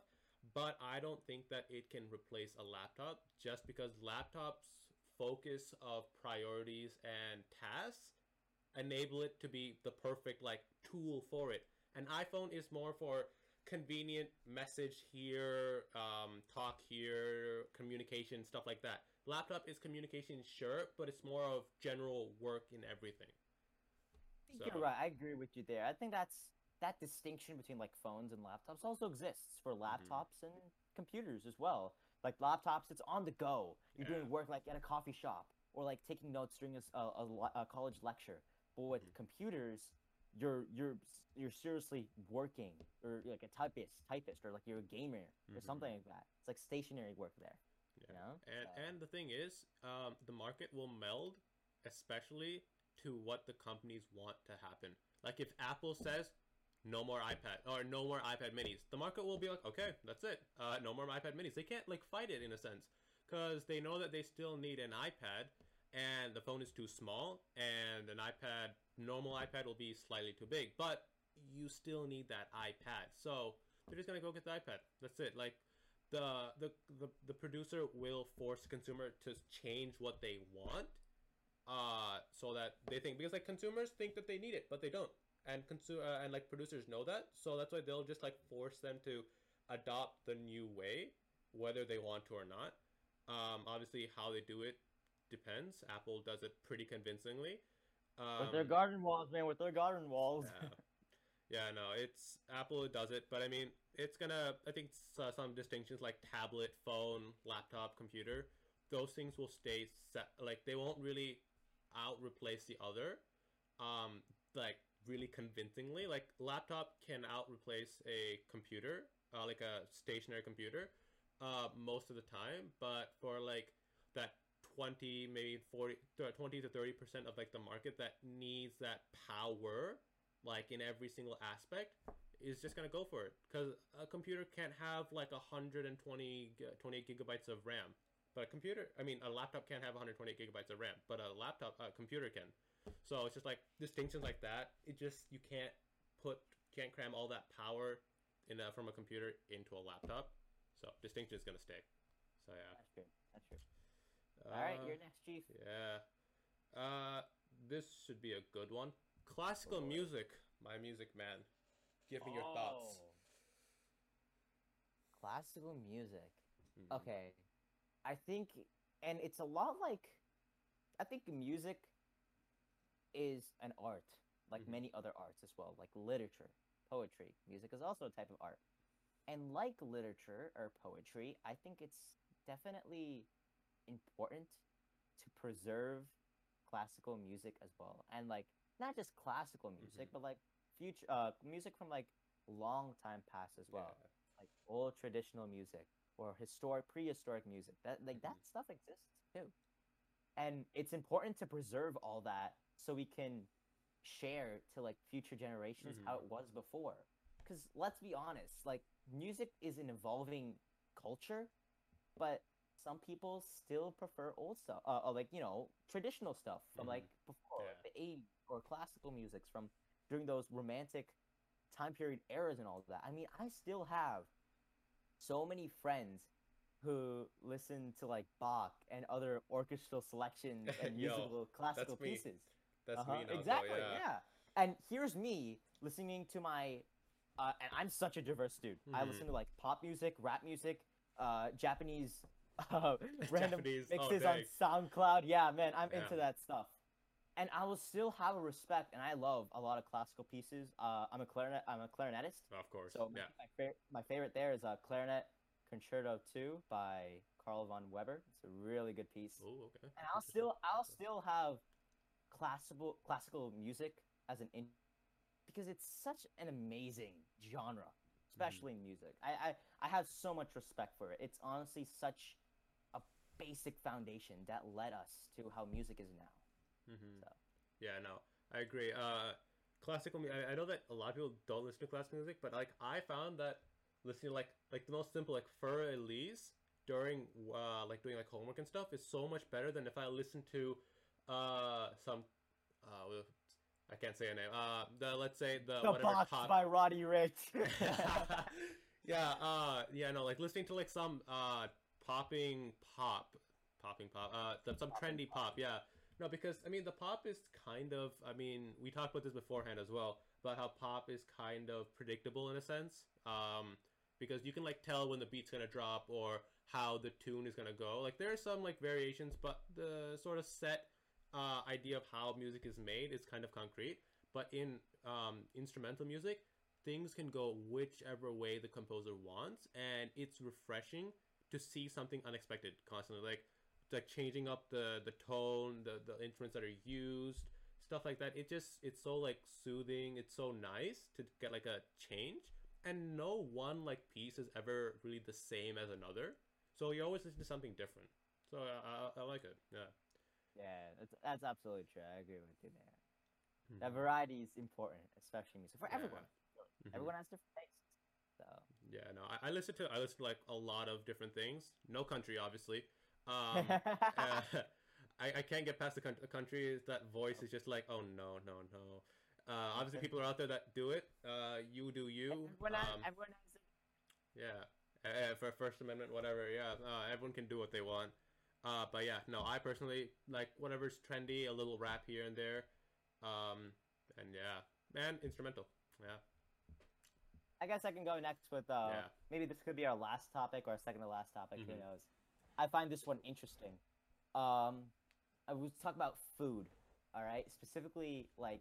But I don't think that it can replace a laptop, just because laptops' focus of priorities and tasks enable it to be the perfect like tool for it. An iPhone is more for convenient message here, um, talk here, communication, stuff like that. Laptop is communication, sure, but it's more of general work in everything. So. You're right. I agree with you there. I think that's that distinction between like phones and laptops also exists for laptops mm-hmm. and computers as well. Like laptops, it's on the go. You're yeah. doing work like at a coffee shop or like taking notes during a, a, a college lecture. But with mm-hmm. computers, you're you're you're seriously working, or you're like a typist, typist, or like you're a gamer mm-hmm. or something like that. It's like stationary work there. Yeah. You know? And so. and the thing is, um, the market will meld, especially to what the companies want to happen. Like if Apple says, no more iPad or no more iPad minis, the market will be like, okay, that's it. Uh, no more iPad minis. They can't like fight it in a sense, because they know that they still need an iPad, and the phone is too small, and an iPad, normal iPad, will be slightly too big, but you still need that iPad. So they're just gonna go get the iPad. That's it. Like the the the, the producer will force the consumer to change what they want, uh, so that they think, because like consumers think that they need it, but they don't. And consumer uh, and like producers know that, so that's why they'll just like force them to adopt the new way, whether they want to or not. Um, obviously, how they do it depends. Apple does it pretty convincingly. Um, with their garden walls, man. With their garden walls. Yeah. Yeah, no, it's Apple does it, but I mean, it's gonna, I think uh, some distinctions like tablet, phone, laptop, computer, those things will stay set, like they won't really out replace the other, um, like really convincingly. Like laptop can out replace a computer, uh, like a stationary computer, uh, most of the time, but for like that twenty, maybe forty, twenty to thirty percent of like the market that needs that power, like in every single aspect, is just gonna go for it, because a computer can't have like one hundred twenty, twenty-eight gigabytes of RAM, but a computer, I mean, a laptop can't have one hundred twenty-eight gigabytes of RAM, but a laptop, a computer can. So it's just like distinctions like that. It just, you can't put, can't cram all that power in a, from a computer into a laptop. So distinction is gonna stay. So yeah. That's true. That's true. Uh, all right, you're next, Chief. Yeah. Uh, this should be a good one. Classical oh. music, my music man. Give me oh. your thoughts. Classical music. Mm-hmm. Okay. I think, and it's a lot like, I think music is an art, like mm-hmm. many other arts as well, like literature, poetry. Music is also a type of art. And like literature or poetry, I think it's definitely important to preserve classical music as well. And like, not just classical music, mm-hmm. but like future uh, music from like long time past as well, yeah. like old traditional music or historic, prehistoric music. That like mm-hmm. that stuff exists too, and it's important to preserve all that so we can share to like future generations mm-hmm. how it was before. Because let's be honest, like music is an evolving culture, but some people still prefer old stuff, uh, like you know traditional stuff from mm-hmm. like before yeah. the eighties. Or classical music from during those romantic time period eras and all of that. I mean, I still have so many friends who listen to like Bach and other orchestral selections and Yo, musical classical that's me. pieces. That's uh-huh. me. Now, exactly. Though, yeah. yeah. And here's me listening to my, uh, and I'm such a diverse dude. Mm-hmm. I listen to like pop music, rap music, uh, Japanese, uh, random Japanese. mixes oh, on SoundCloud. Yeah, man, I'm yeah. into that stuff. And I will still have a respect, and I love a lot of classical pieces. Uh, I'm a clarinet. I'm a clarinetist. Of course. So yeah. my, fa- my favorite there is a uh, Clarinet Concerto two by Carl von Weber. It's a really good piece. Oh, okay. And I'll still, I'll still have classical classical music as an in, because it's such an amazing genre, especially mm. in music. I, I, I have so much respect for it. It's honestly such a basic foundation that led us to how music is now. Mm-hmm. So. Yeah, no, I agree. Uh, classical music, I know that a lot of people don't listen to classical music, but like I found that listening to like like the most simple like Fur Elise during uh, like doing like homework and stuff is so much better than if I listen to uh, some uh, I can't say a name. Uh, the let's say the the Box top... by Roddy Ricch. yeah, uh, yeah, no, like listening to like some uh, popping pop, popping pop, uh, some trendy pop, yeah. No, because, I mean, the pop is kind of, I mean, we talked about this beforehand as well, about how pop is kind of predictable in a sense, um, because you can, like, tell when the beat's going to drop or how the tune is going to go. Like, there are some, like, variations, but the sort of set uh, idea of how music is made is kind of concrete. But in um, instrumental music, things can go whichever way the composer wants, and it's refreshing to see something unexpected constantly. Like, like changing up the the tone, the the instruments that are used, stuff like that. It just, it's so like soothing, it's so nice to get like a change, and no one like piece is ever really the same as another, so you always listen to something different. So i i, I like it. Yeah yeah that's, that's absolutely true. I agree with you there. Mm-hmm. That variety is important, especially music, for yeah. everyone. Mm-hmm. Everyone has different tastes. So yeah, no, I, I listen to i listen to like a lot of different things. No country, obviously. um uh, I, I can't get past the con- country. That voice is just like, oh no no no uh obviously people are out there that do it. Uh you do you. Everyone, um, has, everyone has it. Yeah, uh, for First Amendment, whatever. Yeah, uh, everyone can do what they want. Uh but yeah, no, I personally like whatever's trendy, a little rap here and there, um and yeah, and instrumental. Yeah, I guess I can go next with uh yeah. maybe this could be our last topic or our second to last topic. Mm-hmm. Who knows. I find this one interesting. Um, I was talking about food, all right? Specifically, like,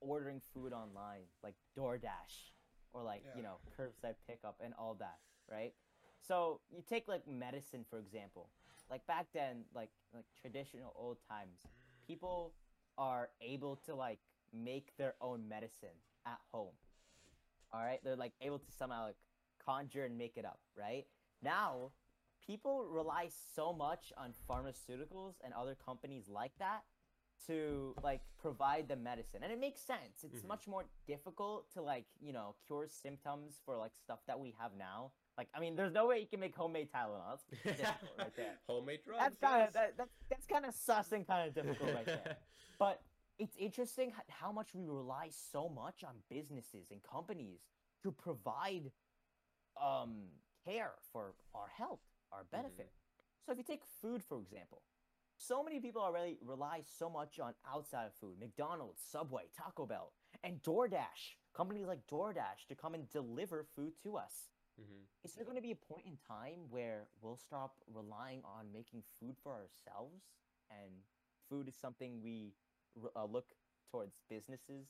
ordering food online, like DoorDash or like, yeah. you know, curbside pickup and all that, right? So you take like medicine, for example. Like back then, like like traditional old times, people are able to like make their own medicine at home. All right, they're like able to somehow like conjure and make it up, right? Now, people rely so much on pharmaceuticals and other companies like that to like provide the medicine, and it makes sense. It's mm-hmm. much more difficult to like, you know, cure symptoms for like stuff that we have now. Like, I mean, there's no way you can make homemade Tylenol. That's pretty difficult right there. Homemade drugs. That's kind of that, that, that's kind of sus and kind of difficult right there. But it's interesting how much we rely so much on businesses and companies to provide um, care for our health, our benefit. Mm-hmm. So if you take food, for example, so many people already rely so much on outside of food, McDonald's, Subway, Taco Bell, and DoorDash, companies like DoorDash, to come and deliver food to us. Mm-hmm. Is there going to be a point in time where we'll stop relying on making food for ourselves, and food is something we uh, look towards businesses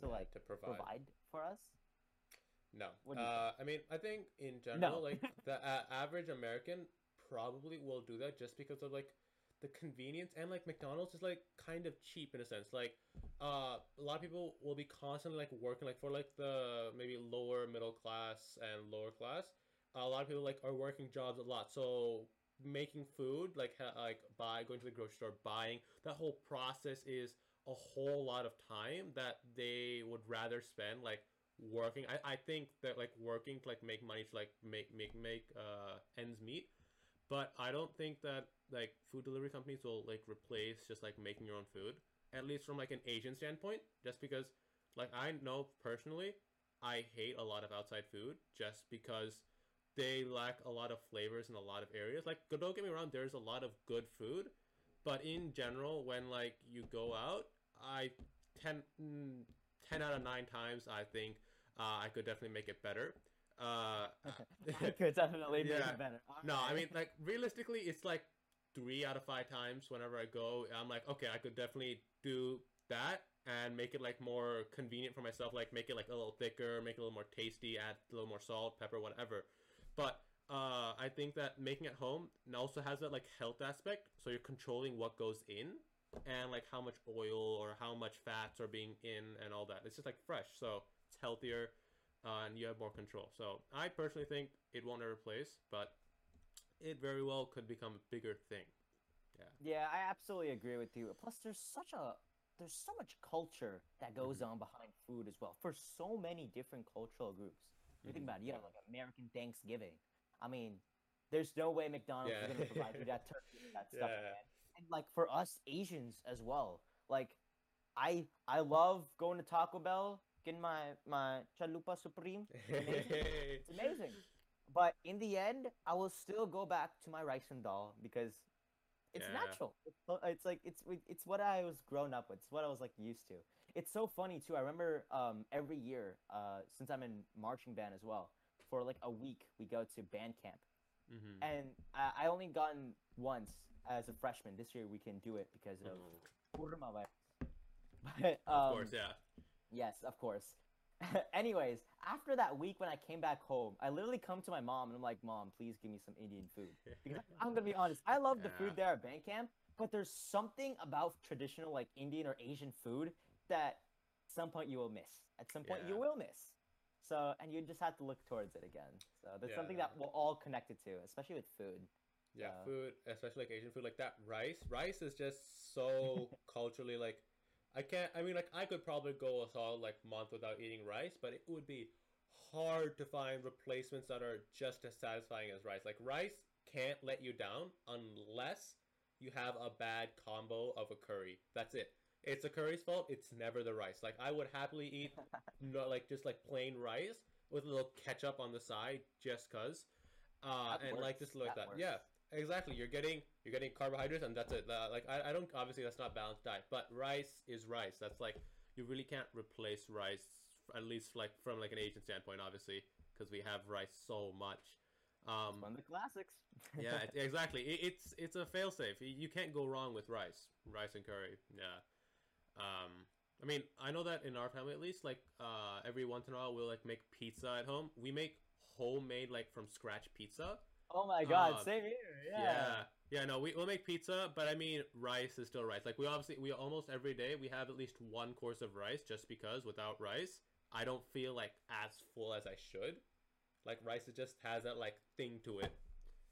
to yeah, like to provide. provide for us? No, uh, I mean, I think in general, no. like the uh, average American probably will do that just because of like the convenience, and like McDonald's is like kind of cheap in a sense. Like uh a lot of people will be constantly like working like for like the maybe lower middle class and lower class. Uh, a lot of people like are working jobs a lot, so making food like ha- like by going to the grocery store, buying, that whole process is a whole lot of time that they would rather spend like working. I, I think that like working to like make money to like make make make uh ends meet. But I don't think that like food delivery companies will like replace just like making your own food, at least from like an Asian standpoint, just because like I know personally I hate a lot of outside food just because they lack a lot of flavors in a lot of areas. Like, don't get me wrong, there's a lot of good food, but in general, when like you go out, I ten, ten out of nine times I think uh, I could definitely make it better. Uh, I could definitely make yeah. it better. All no, right. I mean, like realistically, it's like three out of five times whenever I go, I'm like, okay, I could definitely do that and make it like more convenient for myself. Like make it like a little thicker, make it a little more tasty, add a little more salt, pepper, whatever. But uh, I think that making it home also has that like health aspect. So you're controlling what goes in and like how much oil or how much fats are being in and all that. It's just like fresh, so it's healthier. Uh, and you have more control. So I personally think it won't ever replace, but it very well could become a bigger thing. Yeah. Yeah, I absolutely agree with you. Plus, there's such a there's so much culture that goes mm-hmm. on behind food as well for so many different cultural groups. You mm-hmm. think about it, you know, like American Thanksgiving. I mean, there's no way McDonald's yeah. is going to provide you that turkey and that stuff, yeah. man. And like for us Asians as well, like I I love going to Taco Bell. In my my chalupa supreme, it's amazing. It's amazing, but in the end I will still go back to my rice and dal because it's yeah. natural. It's like it's it's what I was grown up with. It's what I was like used to. It's so funny too. I remember um, every year uh, since I'm in marching band as well, for like a week we go to band camp, mm-hmm. and I, I only gotten once as a freshman. This year we can do it because of coronavirus. But, um, of course, yeah. Yes, of course. Anyways, after that week when I came back home, I literally come to my mom and I'm like, Mom, please give me some Indian food. Because I'm going to be honest, I love the yeah. food there at band camp, but there's something about traditional like Indian or Asian food that at some point you will miss. At some point yeah. you will miss. So, and you just have to look towards it again. So that's yeah. something that we're all connected to, especially with food. Yeah, so. Food, especially like Asian food, like that rice. Rice is just so culturally like, I can't, I mean, like, I could probably go a solid, like, month without eating rice, but it would be hard to find replacements that are just as satisfying as rice. Like, rice can't let you down unless you have a bad combo of a curry. That's it. It's the curry's fault. It's never the rice. Like, I would happily eat, no, like, just, like, plain rice with a little ketchup on the side just because. Uh, and, works. like, just like that. that. Yeah. Exactly, you're getting you're getting carbohydrates and that's it. Uh, like I, I don't obviously that's not balanced diet, but rice is rice. That's like you really can't replace rice, at least like from like an Asian standpoint, obviously, because we have rice so much. Um, it's one of the classics. yeah, it, exactly. It, it's it's a failsafe. You can't go wrong with rice, rice and curry. Yeah. Um, I I mean, I know that in our family, at least, like, uh, every once in a while, we'll, like, make pizza at home. We make homemade, like, from scratch pizza. Oh, my God. Um, same here. Yeah. Yeah. Yeah, no, we, we'll make pizza, but, I mean, rice is still rice. Like, we obviously, we almost every day, we have at least one course of rice, just because without rice, I don't feel, like, as full as I should. Like, rice, it just has that, like, thing to it.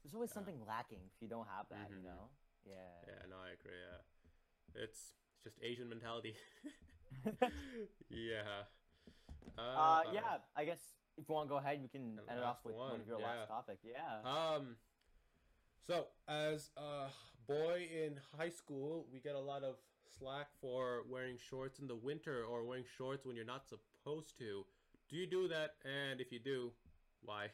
There's always yeah. something lacking if you don't have that, mm-hmm. you know? Yeah. Yeah, no, I agree, yeah. It's... just Asian mentality. yeah. Uh, uh, yeah, I guess if you want to go ahead, we can end it off with one, one of your yeah. last topic. Yeah. Um. So, as a boy in high school, we get a lot of slack for wearing shorts in the winter or wearing shorts when you're not supposed to. Do you do that? And if you do, why?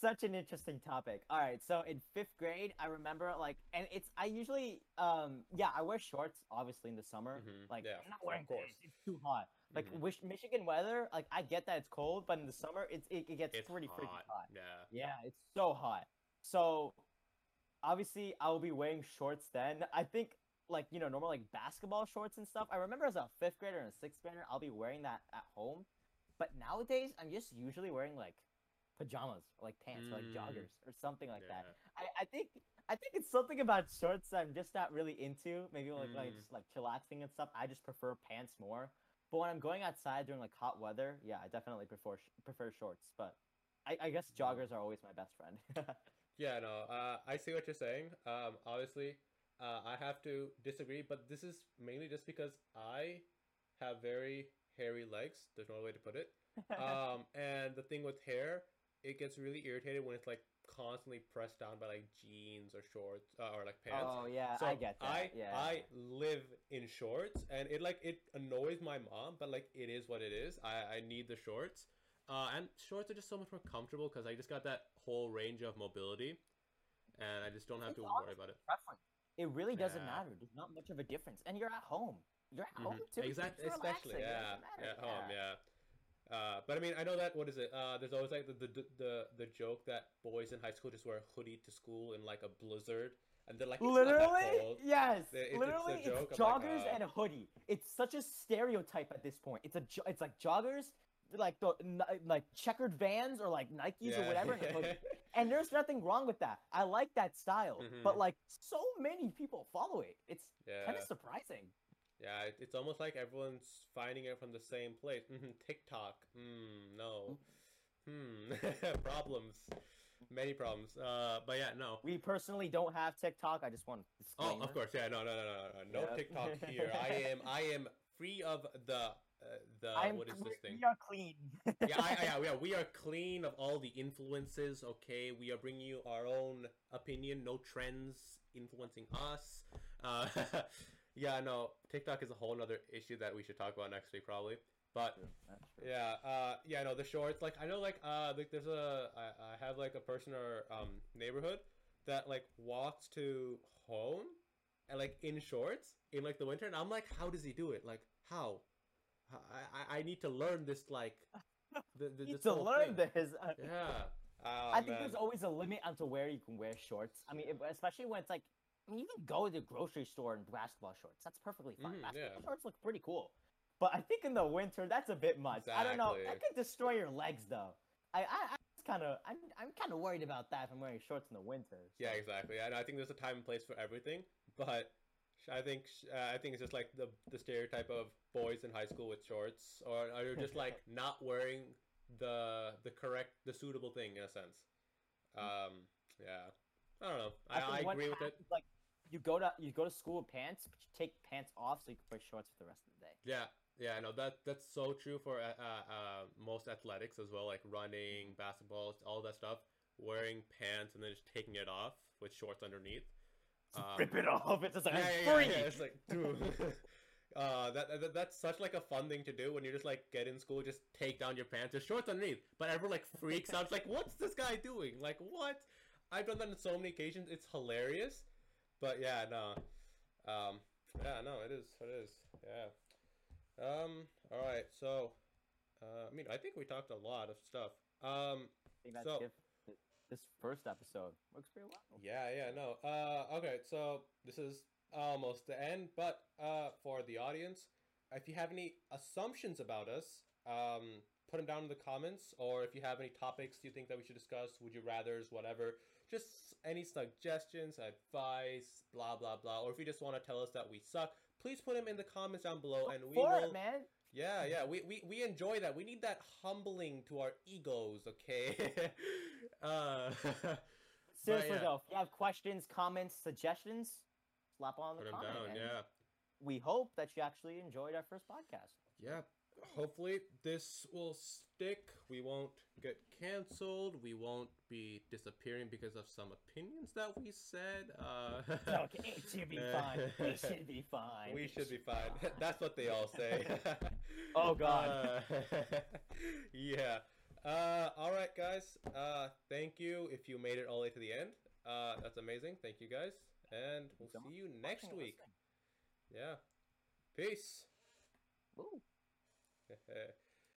Such an interesting topic. All right, so in fifth grade, I remember, like, and it's, I usually, um, yeah, I wear shorts, obviously, in the summer. Mm-hmm. Like, yeah, I'm not wearing shorts. It's too hot. Like, mm-hmm. wish, Michigan weather, like, I get that it's cold, but in the summer, it's, it, it gets it's pretty hot. freaking hot. Yeah. Yeah, it's so hot. So, obviously, I will be wearing shorts then. I think, like, you know, normal, like, basketball shorts and stuff. I remember as a fifth grader and a sixth grader, I'll be wearing that at home. But nowadays, I'm just usually wearing, like, pajamas or like pants mm. or like joggers or something like yeah. that. I, I think I think it's something about shorts that I'm just not really into. Maybe like, mm. like just like chillaxing and stuff. I just prefer pants more. But when I'm going outside during like hot weather, yeah, I definitely prefer prefer shorts. But I, I guess joggers are always my best friend. yeah, no, uh, I see what you're saying. Um, obviously, uh, I have to disagree. But this is mainly just because I have very hairy legs. There's no other way to put it. Um, and the thing with hair. It gets really irritated when it's like constantly pressed down by like jeans or shorts uh, or like pants. Oh yeah, so I get that. I yeah. I live in shorts, and it like it annoys my mom, but like it is what it is. I I need the shorts, uh, and shorts are just so much more comfortable because I just got that whole range of mobility, and I just don't have it's to worry about it. Preference. It really doesn't yeah. matter. There's not much of a difference, and you're at home. You're at mm-hmm. home too. Exactly, it's especially yeah, yeah, at home, yeah. yeah. Uh, but I mean, I know that, what is it? Uh, there's always like the, the the the joke that boys in high school just wear a hoodie to school in like a blizzard. And they're like, it's literally, yes, it, it, literally it's, a joke. it's joggers like, uh... and a hoodie. It's such a stereotype at this point. It's a jo- it's like joggers, like the like checkered Vans or like Nikes yeah. or whatever. And, hoodie. And there's nothing wrong with that. I like that style, mm-hmm. but like so many people follow it. It's yeah. kind of surprising. Yeah, it's almost like everyone's finding it from the same place. Mm-hmm, TikTok. Mm, no. Hmm. Problems. Many problems. Uh, but yeah, no. We personally don't have TikTok. I just want to disclaimer. Oh, of course. Yeah, no, no, no, no, no. No yeah. TikTok here. I am I am free of the, uh, the I'm, what is this thing? We are clean. yeah, I, I, yeah, yeah, we are clean of all the influences, okay? We are bringing you our own opinion. No trends influencing us. Uh Yeah, no, TikTok is a whole other issue that we should talk about next week, probably. But, yeah, uh, yeah, no, the shorts, like, I know, like, uh, like there's a, I, I have, like, a person or um, neighborhood that, like, walks to home and, like, in shorts in, like, the winter. And I'm like, how does he do it? Like, how? I, I, I need to learn this, like, the, the, this to learn thing. this. Yeah. Oh, I think man. there's always a limit onto where you can wear shorts. I mean, especially when it's, like, I mean, you can go to the grocery store in basketball shorts. That's perfectly fine. Mm, basketball yeah. shorts look pretty cool. But I think in the winter, that's a bit much. Exactly. I don't know. That could destroy your legs, though. I, I, I'm kind of I'm, I'm kind of worried about that if I'm wearing shorts in the winter. So. Yeah, exactly. And I think there's a time and place for everything. But I think uh, I think it's just like the, the stereotype of boys in high school with shorts. Or, or you're just like not wearing the the correct, the suitable thing in a sense. Um, yeah. I don't know. I, I, I agree with it. Like, You go to you go to school with pants, but you take pants off so you can wear shorts for the rest of the day. Yeah, yeah, I know that that's so true for uh, uh, most athletics as well, like running, basketball, all that stuff. Wearing pants and then just taking it off with shorts underneath. Um, rip it off! It's just like yeah, yeah, yeah, yeah. It's like dude, uh, that, that that's such like a fun thing to do when you're just like get in school, just take down your pants, there's shorts underneath. But everyone like freaks out. It's like, what's this guy doing? Like what? I've done that on so many occasions. It's hilarious. But yeah, no, um, yeah, no, it is, it is, yeah. Um, all right, so, uh, I mean, I think we talked a lot of stuff. Um, I think that's so, it. This first episode works pretty well. Yeah, yeah, no. Uh, okay, so this is almost the end, but uh, for the audience, if you have any assumptions about us, um, put them down in the comments, or if you have any topics you think that we should discuss, would you rathers, whatever, just any suggestions, advice, blah, blah, blah, or if you just want to tell us that we suck, please put them in the comments down below, and we for will... it, man. Yeah, yeah, we, we, we enjoy that. We need that humbling to our egos, okay? uh, Seriously, yeah. though, if you have questions, comments, suggestions, slap on put the comment. Down, yeah. We hope that you actually enjoyed our first podcast. Yeah, hopefully this will stick. We won't get canceled. We won't be disappearing because of some opinions that we said. Uh, no, it should be fine. We should be fine. We should be fine. That's what they all say. Oh, God. Uh, yeah. Uh, all right, guys. Uh, thank you if you made it all the way to the end. Uh, that's amazing. Thank you, guys. And we'll Don't see you next week. Listen. Yeah. Peace. Woo.